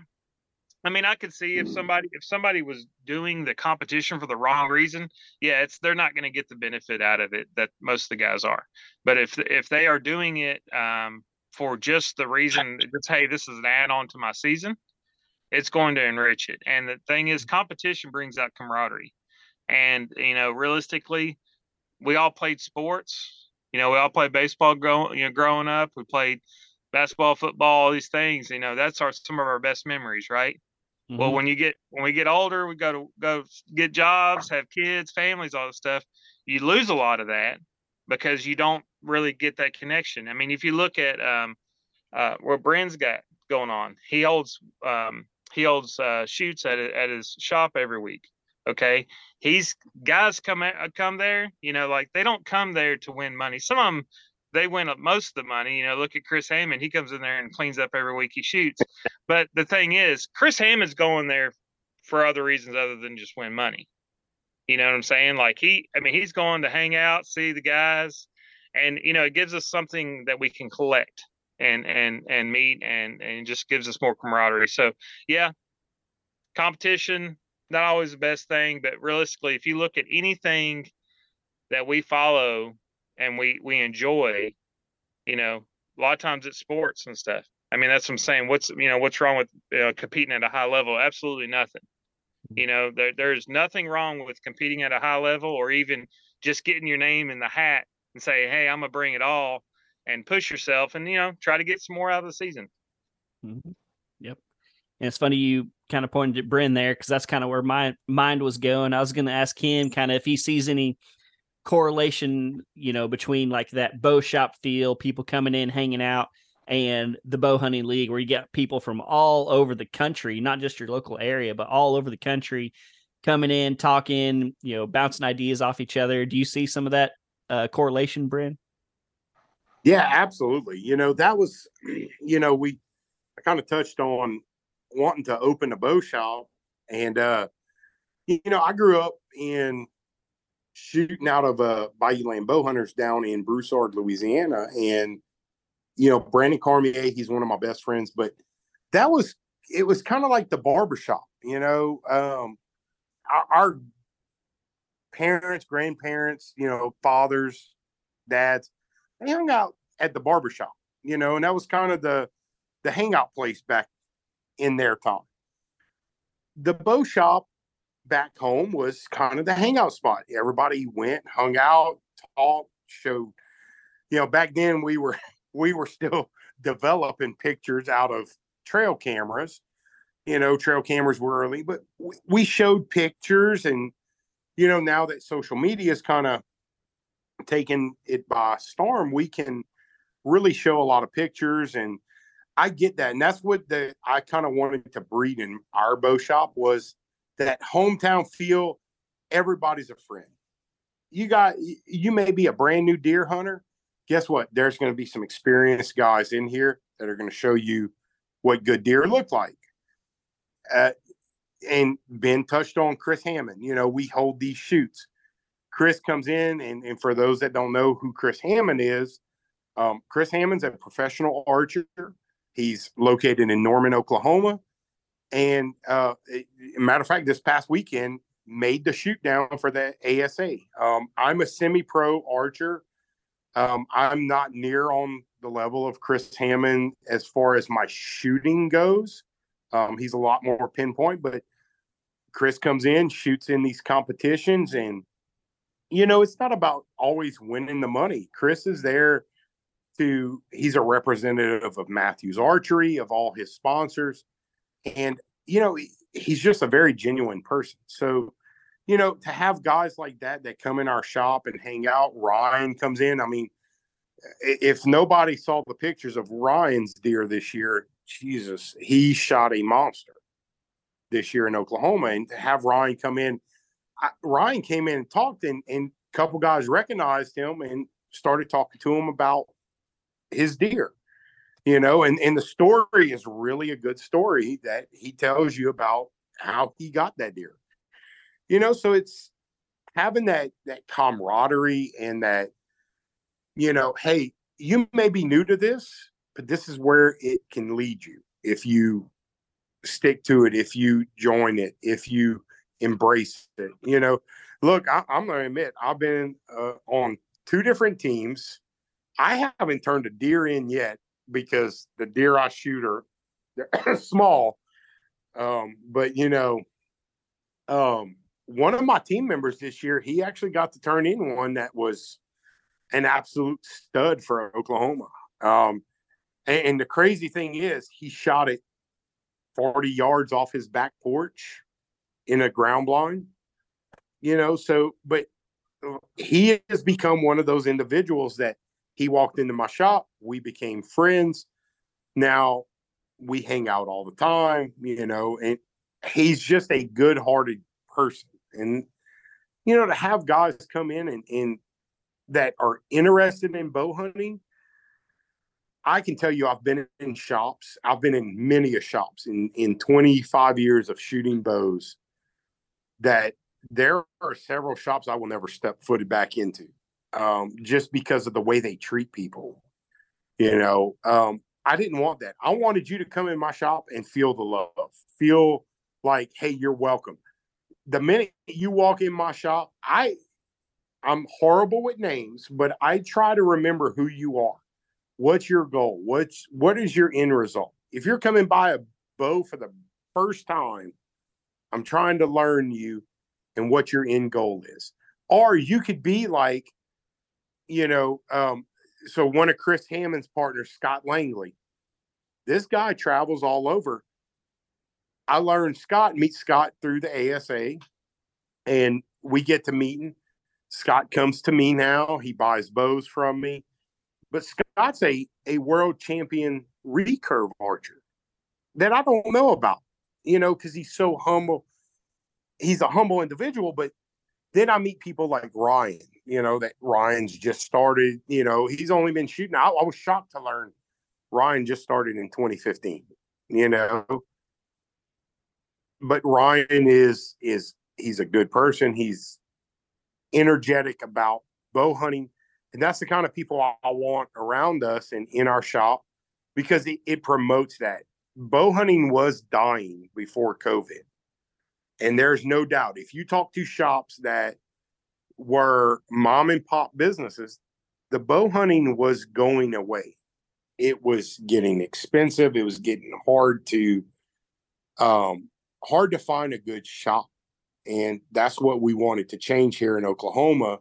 I mean, I could see if somebody was doing the competition for the wrong reason, yeah, they're not going to get the benefit out of it that most of the guys are. But if they are doing it for just the reason, just, hey, this is an add-on to my season, it's going to enrich it. And the thing is, competition brings out camaraderie. And, you know, realistically, we all played sports. You know, we all played baseball growing up. We played basketball, football, all these things. You know, that's some of our best memories, right? Mm-hmm. Well, when we get older, we go get jobs, have kids, families, all this stuff. You lose a lot of that because you don't really get that connection. I mean, if you look at what Bryn's got going on, he holds shoots at his shop every week. Okay. Guys come there, you know, like they don't come there to win money. Some of them, they win up most of the money. You know, look at Chris Hammond. He comes in there and cleans up every week he shoots. But the thing is, Chris Hammond's going there for other reasons other than just win money. You know what I'm saying? Like he's going to hang out, see the guys, and, you know, it gives us something that we can collect and meet, and just gives us more camaraderie. So yeah, competition, not always the best thing, but realistically, if you look at anything that we follow and we enjoy, you know, a lot of times it's sports and stuff. I mean, that's what I'm saying. What's wrong with competing at a high level? Absolutely nothing. You know, there's nothing wrong with competing at a high level, or even just getting your name in the hat and say, hey, I'm going to bring it all, and push yourself and, you know, try to get some more out of the season. Mm-hmm. Yep. And it's funny you kind of pointed at Bryn there, because that's kind of where my mind was going. I was going to ask him kind of if he sees any correlation, you know, between like that bow shop feel, people coming in, hanging out, and the Bow Hunting League, where you get people from all over the country, not just your local area, but all over the country coming in, talking, you know, bouncing ideas off each other. Do you see some of that correlation, Bryn? Yeah, absolutely. You know, that was, you know, I kind of touched on wanting to open a bow shop, and, you know, I grew up in shooting out of Bayou Land Bowhunters down in Broussard, Louisiana. And, you know, Brandon Carmier, he's one of my best friends, but it was kind of like the barbershop, you know, our parents, grandparents, you know, fathers, dads, they hung out at the barbershop, you know, and that was kind of the hangout place back in their time. The bow shop back home was kind of the hangout spot. Everybody went, hung out, talked, showed. You know, back then we were still developing pictures out of trail cameras. You know, trail cameras were early, but we showed pictures, and, you know, now that social media is kind of taking it by storm, we can really show a lot of pictures, and I get that. And that's what I kind of wanted to breed in our bow shop, was that hometown feel. Everybody's a friend. You may be a brand new deer hunter. Guess what? There's going to be some experienced guys in here that are going to show you what good deer look like. And Ben touched on Chris Hammond. You know, we hold these shoots. Chris comes in, and for those that don't know who Chris Hammond is, Chris Hammond's a professional archer. He's located in Norman, Oklahoma. And matter of fact, this past weekend, made the shoot down for the ASA. I'm a semi-pro archer. I'm not near on the level of Chris Hammond as far as my shooting goes. He's a lot more pinpoint, but Chris comes in, shoots in these competitions, and, you know, it's not about always winning the money. Chris is there he's a representative of Mathews Archery, of all his sponsors. And, you know, he's just a very genuine person. So, you know, to have guys like that come in our shop and hang out. Ryan comes in. I mean, if nobody saw the pictures of Ryan's deer this year, Jesus, he shot a monster this year in Oklahoma. And to have Ryan come in, Ryan came in and talked, and a couple guys recognized him and started talking to him about his deer. you know, and the story is really a good story that he tells you about how he got that deer, you know. So it's having that camaraderie and that, you know, hey, you may be new to this, but this is where it can lead you if you stick to it, if you join it, if you embrace it. You know, look, I'm going to admit, I've been on two different teams. I haven't turned a deer in yet because the deer I shoot are small. But, you know, one of my team members this year, he actually got to turn in one that was an absolute stud for Oklahoma. And the crazy thing is, he shot it 40 yards off his back porch in a ground blind, you know. So, but he has become one of those individuals that he walked into my shop, we became friends. Now we hang out all the time, you know, and he's just a good-hearted person. And, you know, to have guys come in and that are interested in bow hunting, I can tell you, I've been in shops. I've been in many of shops in 25 years of shooting bows that there are several shops I will never step footed back into, just because of the way they treat people. You know, I didn't want that. I wanted you to come in my shop and feel the love, feel like, hey, you're welcome. The minute you walk in my shop, I'm horrible with names, but I try to remember who you are. What's your goal? What is your end result? If you're coming by a bow for the first time, I'm trying to learn you and what your end goal is. Or you could be like, you know, so one of Chris Hammond's partners, Scott Langley, this guy travels all over. I learned meet Scott through the ASA, and we get to meeting. Scott comes to me now. He buys bows from me. But Scott's a world champion recurve archer that I don't know about, you know, because he's so humble. He's a humble individual. But then I meet people like Ryan, you know, that Ryan's just started. You know, he's only been shooting. I was shocked to learn Ryan just started in 2015, you know. But Ryan he's a good person. He's energetic about bow hunting. And that's the kind of people I want around us and in our shop, because it promotes that. Bow hunting was dying before COVID. And there's no doubt, if you talk to shops that were mom and pop businesses, the bow hunting was going away. It was getting expensive. It was getting hard to find a good shop. And that's what we wanted to change here in Oklahoma.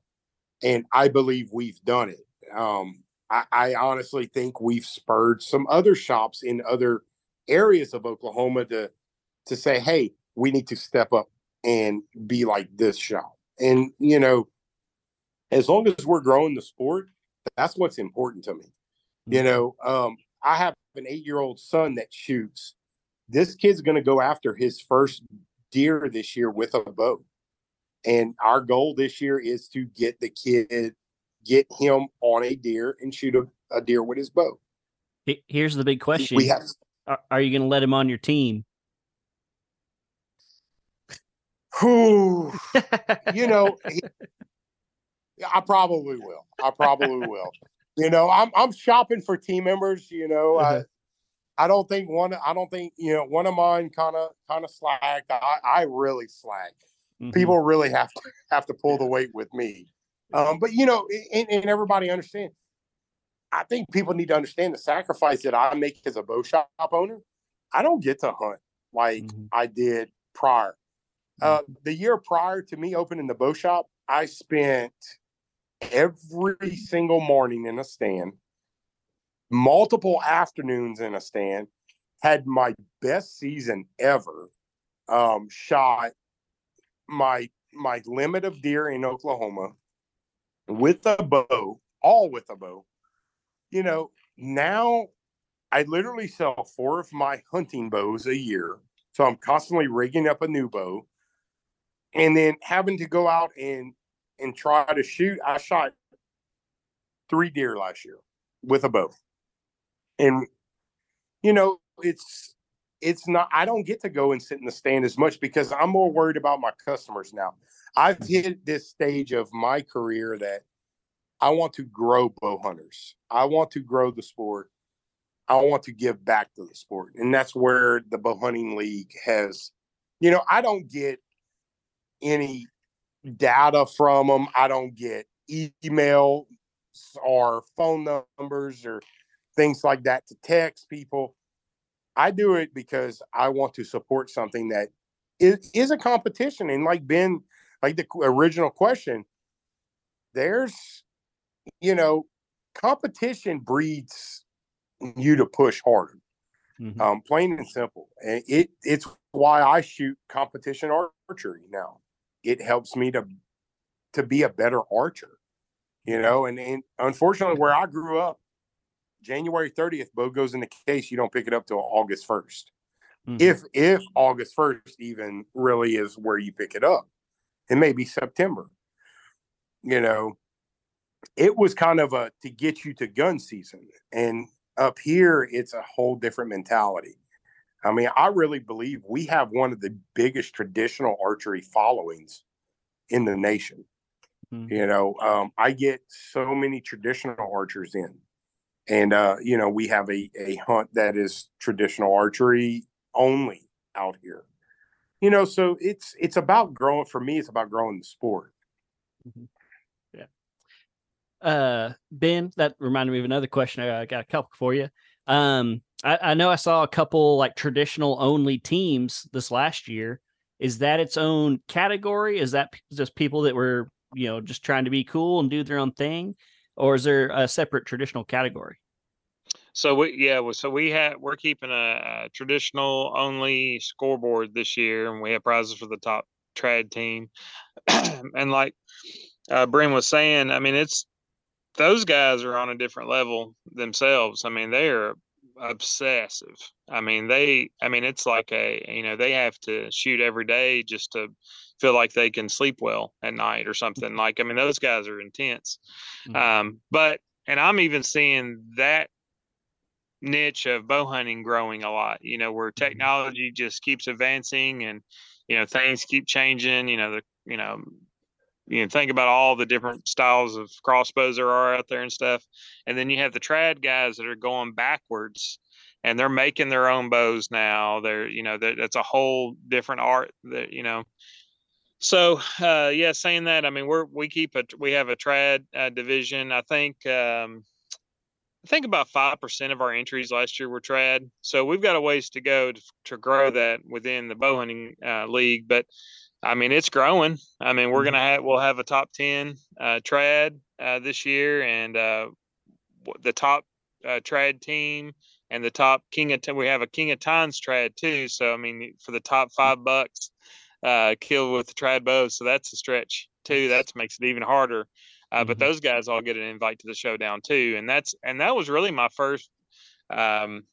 And I believe we've done it. I honestly think we've spurred some other shops in other areas of Oklahoma to say, hey, we need to step up and be like this shop. And, you know, as long as we're growing the sport, that's what's important to me. You know, I have an 8-year-old son that shoots. This kid's going to go after his first deer this year with a bow. And our goal this year is to get the kid, get him on a deer and shoot a deer with his bow. Here's the big question. Are you going to let him on your team? Whew. You know, I probably will. You know, I'm shopping for team members. You know, I don't think one of mine kind of slacked. I really slacked. Mm-hmm. People really have to pull the weight with me. But, you know, and everybody understand, I think people need to understand the sacrifice that I make as a bow shop owner. I don't get to hunt like I did prior. The year prior to me opening the bow shop, I spent every single morning in a stand, multiple afternoons in a stand, had my best season ever, shot my limit of deer in Oklahoma with a bow, all with a bow. You know, now I literally sell 4 of my hunting bows a year. So I'm constantly rigging up a new bow and then having to go out and try to shoot. I shot 3 deer last year with a bow. And you know, it's not, I don't get to go and sit in the stand as much because I'm more worried about my customers now. I've hit this stage of my career that I want to grow bow hunters. I want to grow the sport. I want to give back to the sport. And that's where the Bowhunting League has, you know, I don't get any data from them. I don't get emails or phone numbers or things like that to text people. I do it because I want to support something that is a competition. And like Ben, like the original question, there's, you know, competition breeds you to push harder, mm-hmm. Plain and simple. And it's why I shoot competition archery now. It helps me to be a better archer, you know. And unfortunately, where I grew up, January 30th, bow goes in the case. You don't pick it up till August 1st. Mm-hmm. If August 1st even really is where you pick it up, it may be September. You know, it was kind of a to get you to gun season. And up here, it's a whole different mentality. I mean, I really believe we have one of the biggest traditional archery followings in the nation. Mm-hmm. You know, I get so many traditional archers in. And, you know, we have a hunt that is traditional archery only out here, you know, so it's about growing. For me, it's about growing the sport. Mm-hmm. Yeah. Ben, that reminded me of another question. I got a couple for you. I know I saw a couple like traditional only teams this last year. Is that its own category? Is that just people that were, you know, just trying to be cool and do their own thing? Or is there a separate traditional category? So we're keeping a traditional only scoreboard this year, and we have prizes for the top trad team. And like Bryn was saying, I mean, it's those guys are on a different level themselves. I mean, they're obsessive. I mean, it's like they have to shoot every day just to feel like they can sleep well at night or something. Like, I mean, those guys are intense. Mm-hmm. But I'm even seeing that niche of bow hunting growing a lot, you know, where technology just keeps advancing and, you know, things keep changing, you know, think about all the different styles of crossbows there are out there and stuff. And then you have the trad guys that are going backwards and they're making their own bows now. That's a whole different art that, you know. So, saying that, I mean, we have a trad division. I think about 5% of our entries last year were trad. So we've got a ways to go to grow that within the Bowhunting League. But I mean, it's growing. I mean, we'll have a top 10 trad this year, and the top trad team and the top we have a King of Tines trad too. So I mean, for the top $5. Killed with the trad bow, so that's a stretch too. That makes it even harder. But those guys all get an invite to the showdown too, and that was really my first time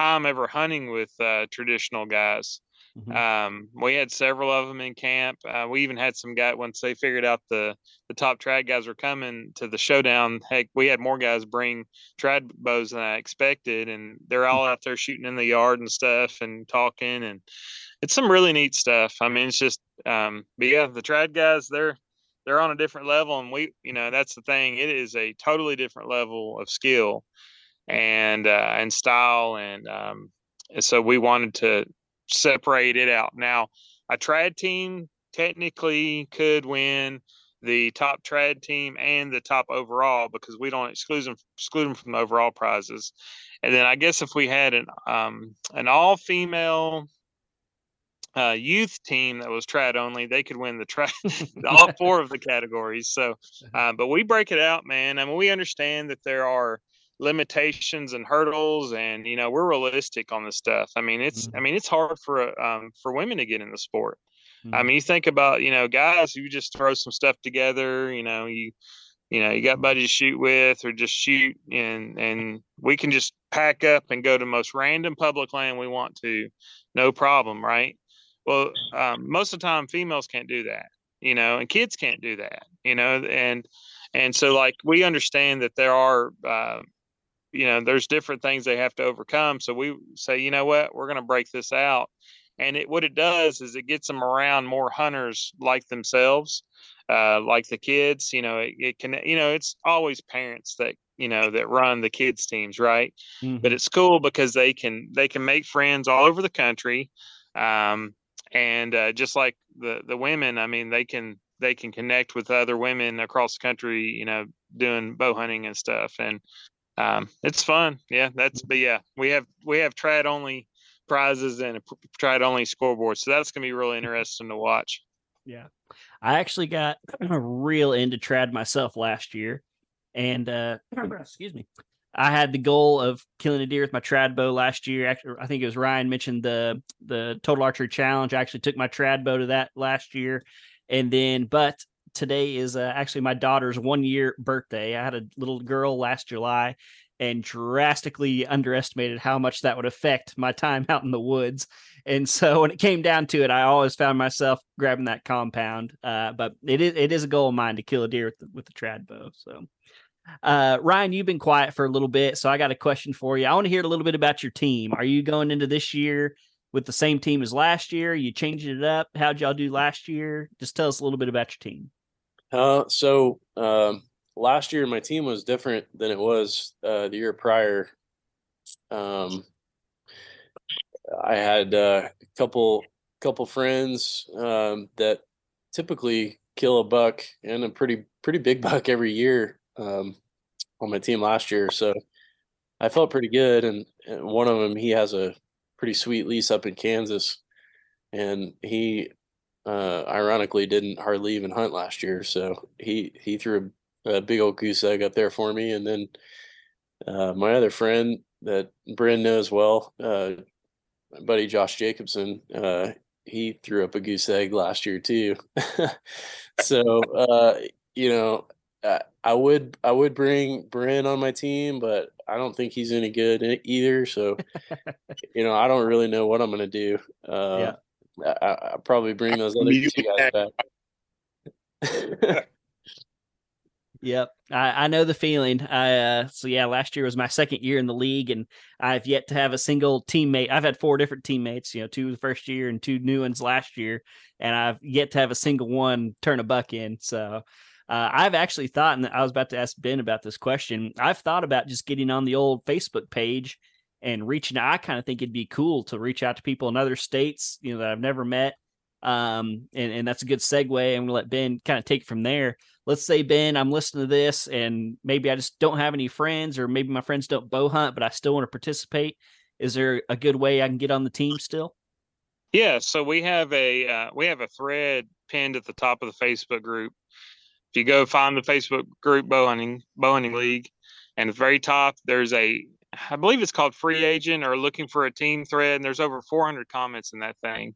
ever hunting with traditional guys. Mm-hmm. We had several of them in camp. We even had some guy once they figured out the top trad guys were coming to the showdown. Heck, we had more guys bring trad bows than I expected, and they're all out there shooting in the yard and stuff and talking, and it's some really neat stuff. I mean, it's just, but yeah, the trad guys, they're on a different level. And we, you know, that's the thing. It is a totally different level of skill and style. And so we wanted to separate it out. Now, a trad team technically could win the top trad team and the top overall, because we don't exclude them from the overall prizes. And then I guess if we had an all-female youth team that was trad only, they could win the trad all four of the categories. So but we break it out, man. I mean, we understand that there are limitations and hurdles, and you know, we're realistic on this stuff. I mean, it's mm-hmm. I mean, it's hard for women to get in the sport. Mm-hmm. I mean, you think about, you know, guys who just throw some stuff together, you know, you got buddies to shoot with or just shoot, and we can just pack up and go to the most random public land we want to, no problem, right? Well, most of the time females can't do that, you know, and kids can't do that, you know, and so like we understand that there are you know, there's different things they have to overcome. So we say, you know what, we're going to break this out. And it, what it does is it gets them around more hunters like themselves, like the kids, you know, it can, you know, it's always parents that, you know, that run the kids teams. Right. Mm-hmm. But it's cool because they can make friends all over the country. And just like the women, I mean, they can connect with other women across the country, you know, doing bow hunting and stuff. And, it's fun. Yeah. We have trad only prizes and a trad only scoreboard. So that's going to be really interesting to watch. Yeah. I actually got real into trad myself last year. And, excuse me, I had the goal of killing a deer with my trad bow last year. Actually, I think it was Ryan mentioned the Total Archery Challenge. I actually took my trad bow to that last year. And then, but today is actually my daughter's 1 year birthday. I had a little girl last July and drastically underestimated how much that would affect my time out in the woods. And so when it came down to it, I always found myself grabbing that compound. But it is a goal of mine to kill a deer with the trad bow. So Ryan, you've been quiet for a little bit. So I got a question for you. I want to hear a little bit about your team. Are you going into this year with the same team as last year? You changing it up? How'd y'all do last year? Just tell us a little bit about your team. So last year my team was different than it was the year prior. I had a couple friends that typically kill a buck and a pretty big buck every year on my team last year. So I felt pretty good, and one of them, he has a pretty sweet lease up in Kansas, and he ironically didn't hardly even hunt last year. So he threw a big old goose egg up there for me. And then my other friend that Bryn knows well, my buddy Josh Jacobson, he threw up a goose egg last year too. So you know, I would bring Bryn on my team, but I don't think he's any good either. So, you know, I don't really know what I'm going to do. Yeah. I'll probably bring those other two guys back. Yep. I know the feeling. So last year was my second year in the league, and I've yet to have a single teammate. I've had 4 different teammates, you know, 2 the first year and 2 new ones last year. And I've yet to have a single one turn a buck in. So, I've actually thought, and I was about to ask Ben about this question, I've thought about just getting on the old Facebook page and reaching out. I kind of think it'd be cool to reach out to people in other states, you know, that I've never met. And that's a good segue. I'm going to let Ben kind of take it from there. Let's say, Ben, I'm listening to this, and maybe I just don't have any friends, or maybe my friends don't bow hunt, but I still want to participate. Is there a good way I can get on the team still? Yeah. So we have a thread pinned at the top of the Facebook group. If you go find the Facebook group Bowhunting League, and at the very top, there's a, I believe it's called free agent or looking for a team thread. And there's over 400 comments in that thing.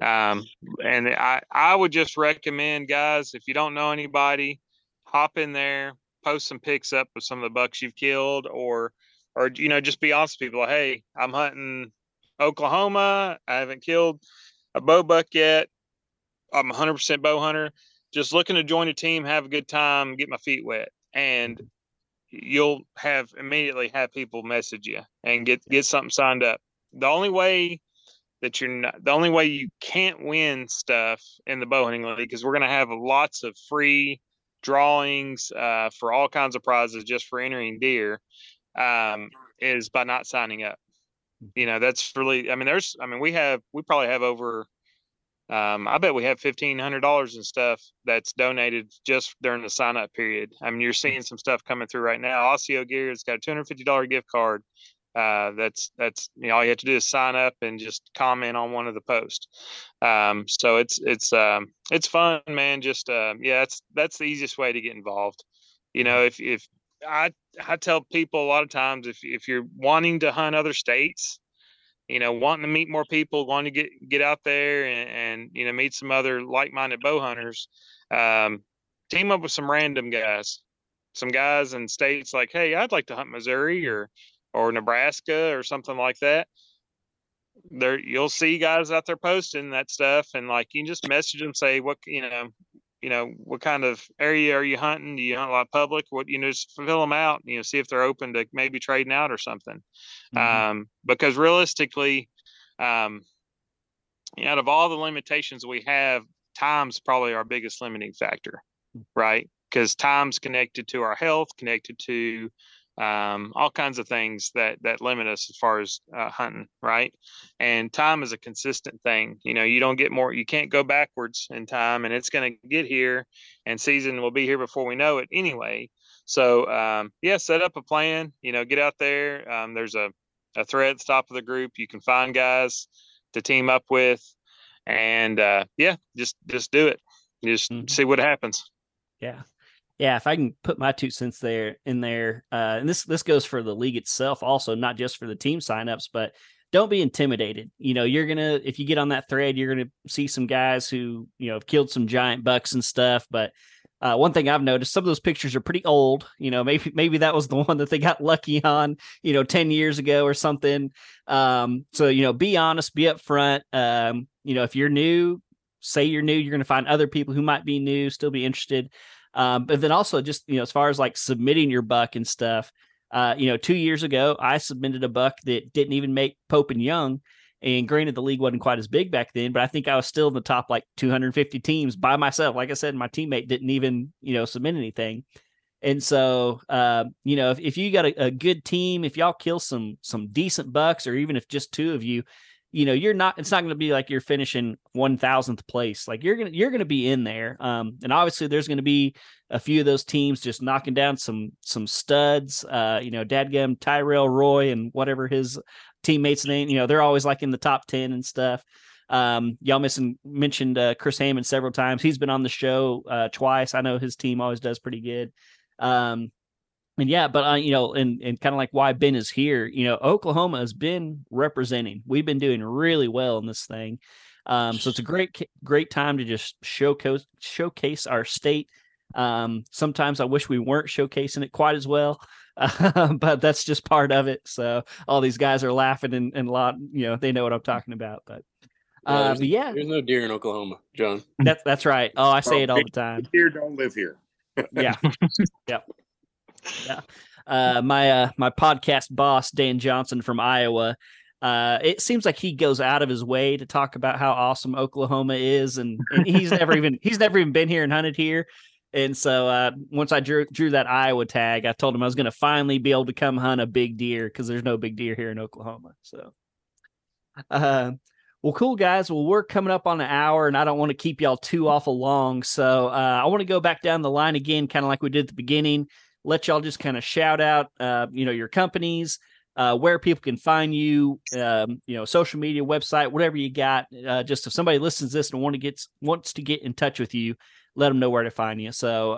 And I would just recommend, guys, if you don't know anybody, hop in there, post some pics up of some of the bucks you've killed, or, you know, just be honest with people. Hey, I'm hunting Oklahoma. I haven't killed a bow buck yet. I'm 100% bow hunter. Just looking to join a team, have a good time, get my feet wet, and you'll have immediately have people message you and get something signed up. The only way you can't win stuff in the Bowhunting League, because we're going to have lots of free drawings for all kinds of prizes just for entering deer, is by not signing up. You know, that's really, I mean, we probably have over, I bet we have $1,500 and stuff that's donated just during the sign up period. I mean, you're seeing some stuff coming through right now. Osseo Gear has got a $250 gift card. That's, you know, all you have to do is sign up and just comment on one of the posts. So it's fun, man. Just, that's the easiest way to get involved. You know, if I tell people a lot of times, if you're wanting to hunt other states, you know, wanting to meet more people, wanting to get out there and, you know, meet some other like-minded bow hunters, team up with some random guys, some guys in states like, hey, I'd like to hunt Missouri or Nebraska or something like that. There, you'll see guys out there posting that stuff, and like, you can just message them, say, what, you know, you know, what kind of area are you hunting? Do you hunt a lot of public? What, you know, just fill them out, you know, see if they're open to maybe trading out or something. Mm-hmm. Because realistically, out of all the limitations we have, time's probably our biggest limiting factor, right? Because time's connected to our health, connected to all kinds of things that limit us as far as hunting, right? And time is a consistent thing. You know, you don't get more, you can't go backwards in time, and it's going to get here, and season will be here before we know it anyway. So set up a plan, you know, get out there. There's a thread at the top of the group. You can find guys to team up with, and just do it. Just mm-hmm. see what happens. Yeah. Yeah, if I can put my 2 cents in there, and this goes for the league itself also, not just for the team signups, but don't be intimidated. You know, if you get on that thread, you're gonna see some guys who, you know, have killed some giant bucks and stuff. But one thing I've noticed, some of those pictures are pretty old. You know, maybe that was the one that they got lucky on, you know, 10 years ago or something. So, you know, be honest, be upfront. You know, if you're new, say you're new, you're gonna find other people who might be new, still be interested. But then also just, you know, as far as like submitting your buck and stuff, you know, 2 years ago, I submitted a buck that didn't even make Pope and Young. And granted, the league wasn't quite as big back then, but I think I was still in the top like 250 teams by myself. Like I said, my teammate didn't even, you know, submit anything. And so, you know, if you got a good team, if y'all kill some decent bucks, or even if just two of you, you know, it's not going to be like you're finishing 1000th place. Like you're going to be in there. And obviously there's going to be a few of those teams just knocking down some studs, you know, dadgum Tyrell Roy and whatever his teammate's name, you know, they're always like in the top 10 and stuff. Y'all mentioned Chris Hammond several times. He's been on the show twice. I know his team always does pretty good. And yeah, but you know, and kind of like why Ben is here, you know, Oklahoma has been representing. We've been doing really well in this thing, so it's a great time to just showcase our state. Sometimes I wish we weren't showcasing it quite as well, but that's just part of it. So all these guys are laughing and a lot, you know, they know what I'm talking about. But there's no deer in Oklahoma, John. That's right. Oh, I say it all the time. Deer don't live here. Yeah. Yep. Yeah. My podcast boss, Dan Johnson from Iowa, it seems like he goes out of his way to talk about how awesome Oklahoma is, and he's never even been here and hunted here. And so once I drew that Iowa tag, I told him I was going to finally be able to come hunt a big deer, because there's no big deer here in Oklahoma. So well, cool, guys. Well, we're coming up on an hour, and I don't want to keep y'all too awful long. So I want to go back down the line again, kind of like we did at the beginning. Let y'all just kind of shout out, you know, your companies, where people can find you, you know, social media, website, whatever you got. Just if somebody listens to this and wants to get in touch with you, let them know where to find you. So,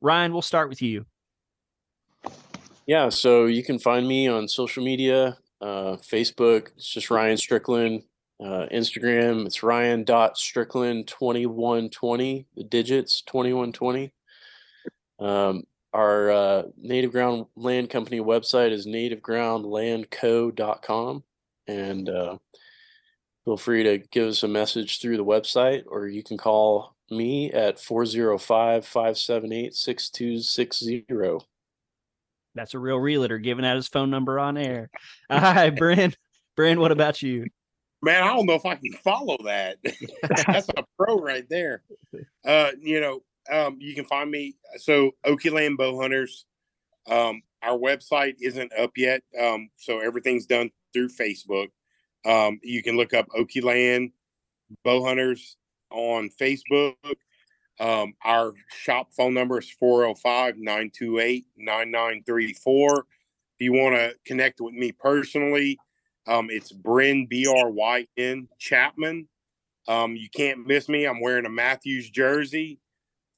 Ryan, we'll start with you. Yeah, so you can find me on social media, Facebook. It's just Ryan Stricklin. Instagram, it's Ryan.Stricklin2120. The digits 2120. Our Native Ground Land Company website is nativegroundlandco.com, and feel free to give us a message through the website, or you can call me at 405-578-6260. That's a real realtor giving out his phone number on air. All right, Bryn, what about you? Man, I don't know if I can follow that. That's a pro right there. You know, you can find me. So Okie Land Bow Hunters, our website isn't up yet. So everything's done through Facebook. You can look up Okie Land Bow Hunters on Facebook. Our shop phone number is 405-928-9934. If you want to connect with me personally, it's Bryn, Bryn Chapman. You can't miss me. I'm wearing a Mathews jersey,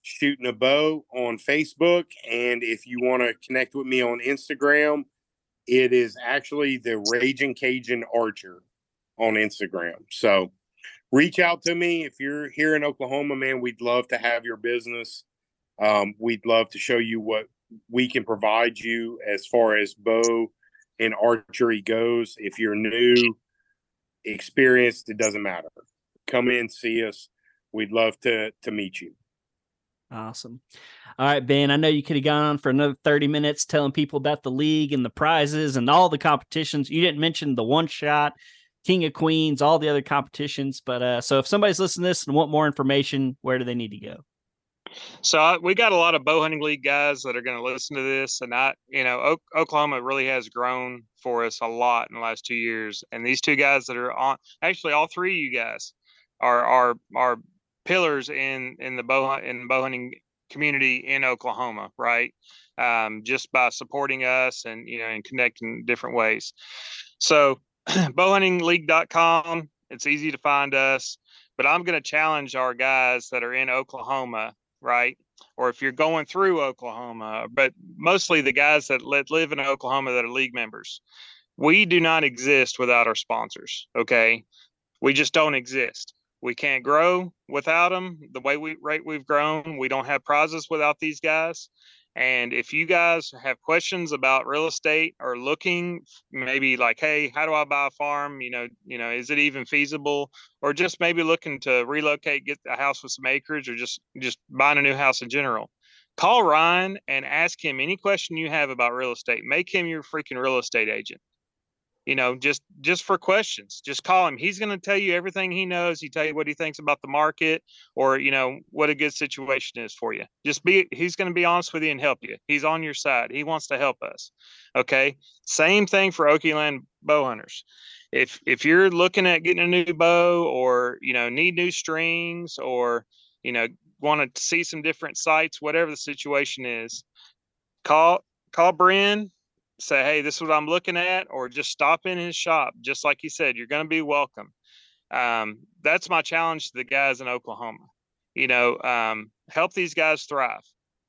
shooting a bow on Facebook. And if you want to connect with me on Instagram, it is actually the Raging Cajun Archer on Instagram. So reach out to me. If you're here in Oklahoma, man, we'd love to have your business. We'd love to show you what we can provide you as far as bow and archery goes. If you're new, experienced, it doesn't matter. Come in, see us. We'd love to meet you. Awesome. All right, Ben, I know you could have gone on for another 30 minutes telling people about the league and the prizes and all the competitions. You didn't mention the one shot, King of Queens, all the other competitions. But so if somebody's listening to this and want more information, where do they need to go? So we got a lot of bow hunting league guys that are going to listen to this, and Oklahoma really has grown for us a lot in the last 2 years. And these two guys that are on, actually all three of you guys are pillars in the bow hunting community in Oklahoma, right? Just by supporting us and, and connecting different ways. So bowhuntingleague.com, it's easy to find us, but I'm going to challenge our guys that are in Oklahoma, right? Or if you're going through Oklahoma, but mostly the guys that live in Oklahoma that are league members. We do not exist without our sponsors, okay? We just don't exist. We can't grow without them. The way we've grown, we don't have prizes without these guys. And if you guys have questions about real estate or looking, maybe like, hey, how do I buy a farm? Is it even feasible? Or just maybe looking to relocate, get a house with some acreage, or just buying a new house in general. Call Ryan and ask him any question you have about real estate. Make him your freaking real estate agent. Just for questions, just call him. He's going to tell you everything he knows. He'll tell you what he thinks about the market or, what a good situation is for you. He's going to be honest with you and help you. He's on your side. He wants to help us. Okay. Same thing for Okie Land Bow Hunters. If you're looking at getting a new bow or, need new strings or, want to see some different sites, whatever the situation is, call Bryn. Say, hey, this is what I'm looking at, or just stop in his shop. Just like he said, you're going to be welcome. That's my challenge to the guys in Oklahoma. Help these guys thrive,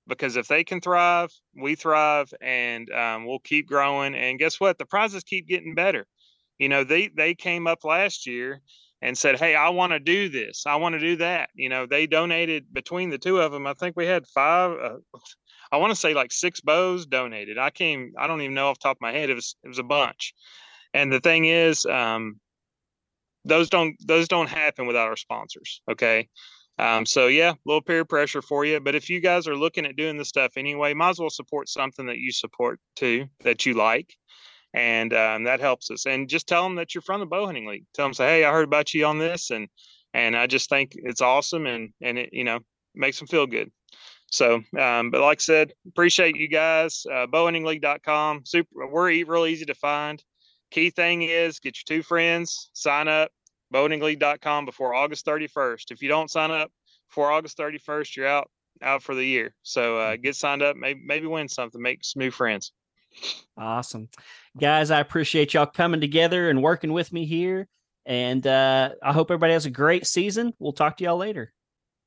because if they can thrive, we thrive, and we'll keep growing. And guess what? The prizes keep getting better. They came up last year and said, hey, I want to do this. I want to do that. They donated between the two of them. I think we had six bows donated. I don't even know off the top of my head. It was a bunch. And the thing is, those don't happen without our sponsors. Okay. So yeah, a little peer pressure for you, but if you guys are looking at doing this stuff anyway, might as well support something that you support too, that you like. And that helps us. And just tell them that you're from the Bow Hunting League. Tell them, say, hey, I heard about you on this. And I just think it's awesome. And it, makes them feel good. So, but like I said, appreciate you guys, bowhuntingleague.com. We're real easy to find. Key thing is get your two friends, sign up, bowhuntingleague.com before August 31st. If you don't sign up before August 31st, you're out for the year. So get signed up, maybe win something, make some new friends. Awesome. Guys, I appreciate y'all coming together and working with me here. And I hope everybody has a great season. We'll talk to y'all later.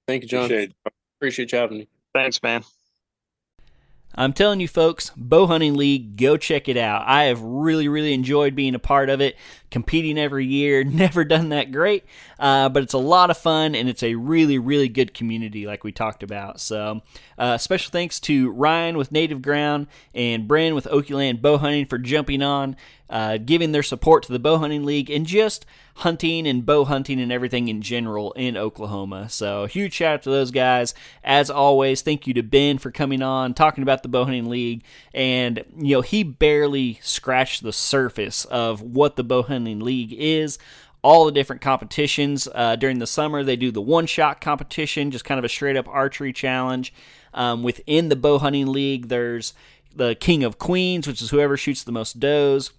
Thank you, John. Appreciate you having me. Thanks, man. I'm telling you, folks, Bow Hunting League, go check it out. I have really, really enjoyed being a part of it, competing every year. Never done that great, but it's a lot of fun, and it's a really, really good community like we talked about. So special thanks to Ryan with Native Ground and Bryn with Okie Land Bow Hunting for jumping on, giving their support to the Bow Hunting League, and just hunting and bow hunting and everything in general in Oklahoma. So huge shout out to those guys. As always, thank you to Ben for coming on, talking about the Bow Hunting League. And, he barely scratched the surface of what the Bow Hunting League is. All the different competitions. During the summer, they do the one-shot competition, just kind of a straight-up archery challenge. Within the Bow Hunting League, there's the King of Queens, which is whoever shoots the most does.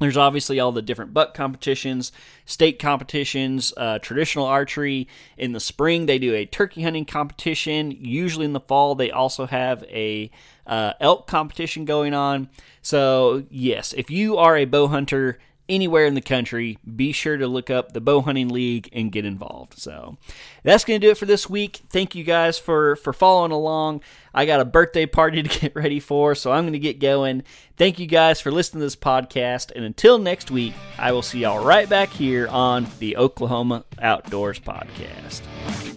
There's obviously all the different buck competitions, state competitions, traditional archery. In the spring, they do a turkey hunting competition. Usually in the fall, they also have a elk competition going on. So, yes, if you are a bow hunter anywhere in the country, be sure to look up the Bow Hunting League and get involved. So that's going to do it for this week. Thank you guys for following along. I got a birthday party to get ready for, so I'm going to get going. Thank you guys for listening to this podcast, and until next week, I will see y'all right back here on the Oklahoma Outdoors Podcast.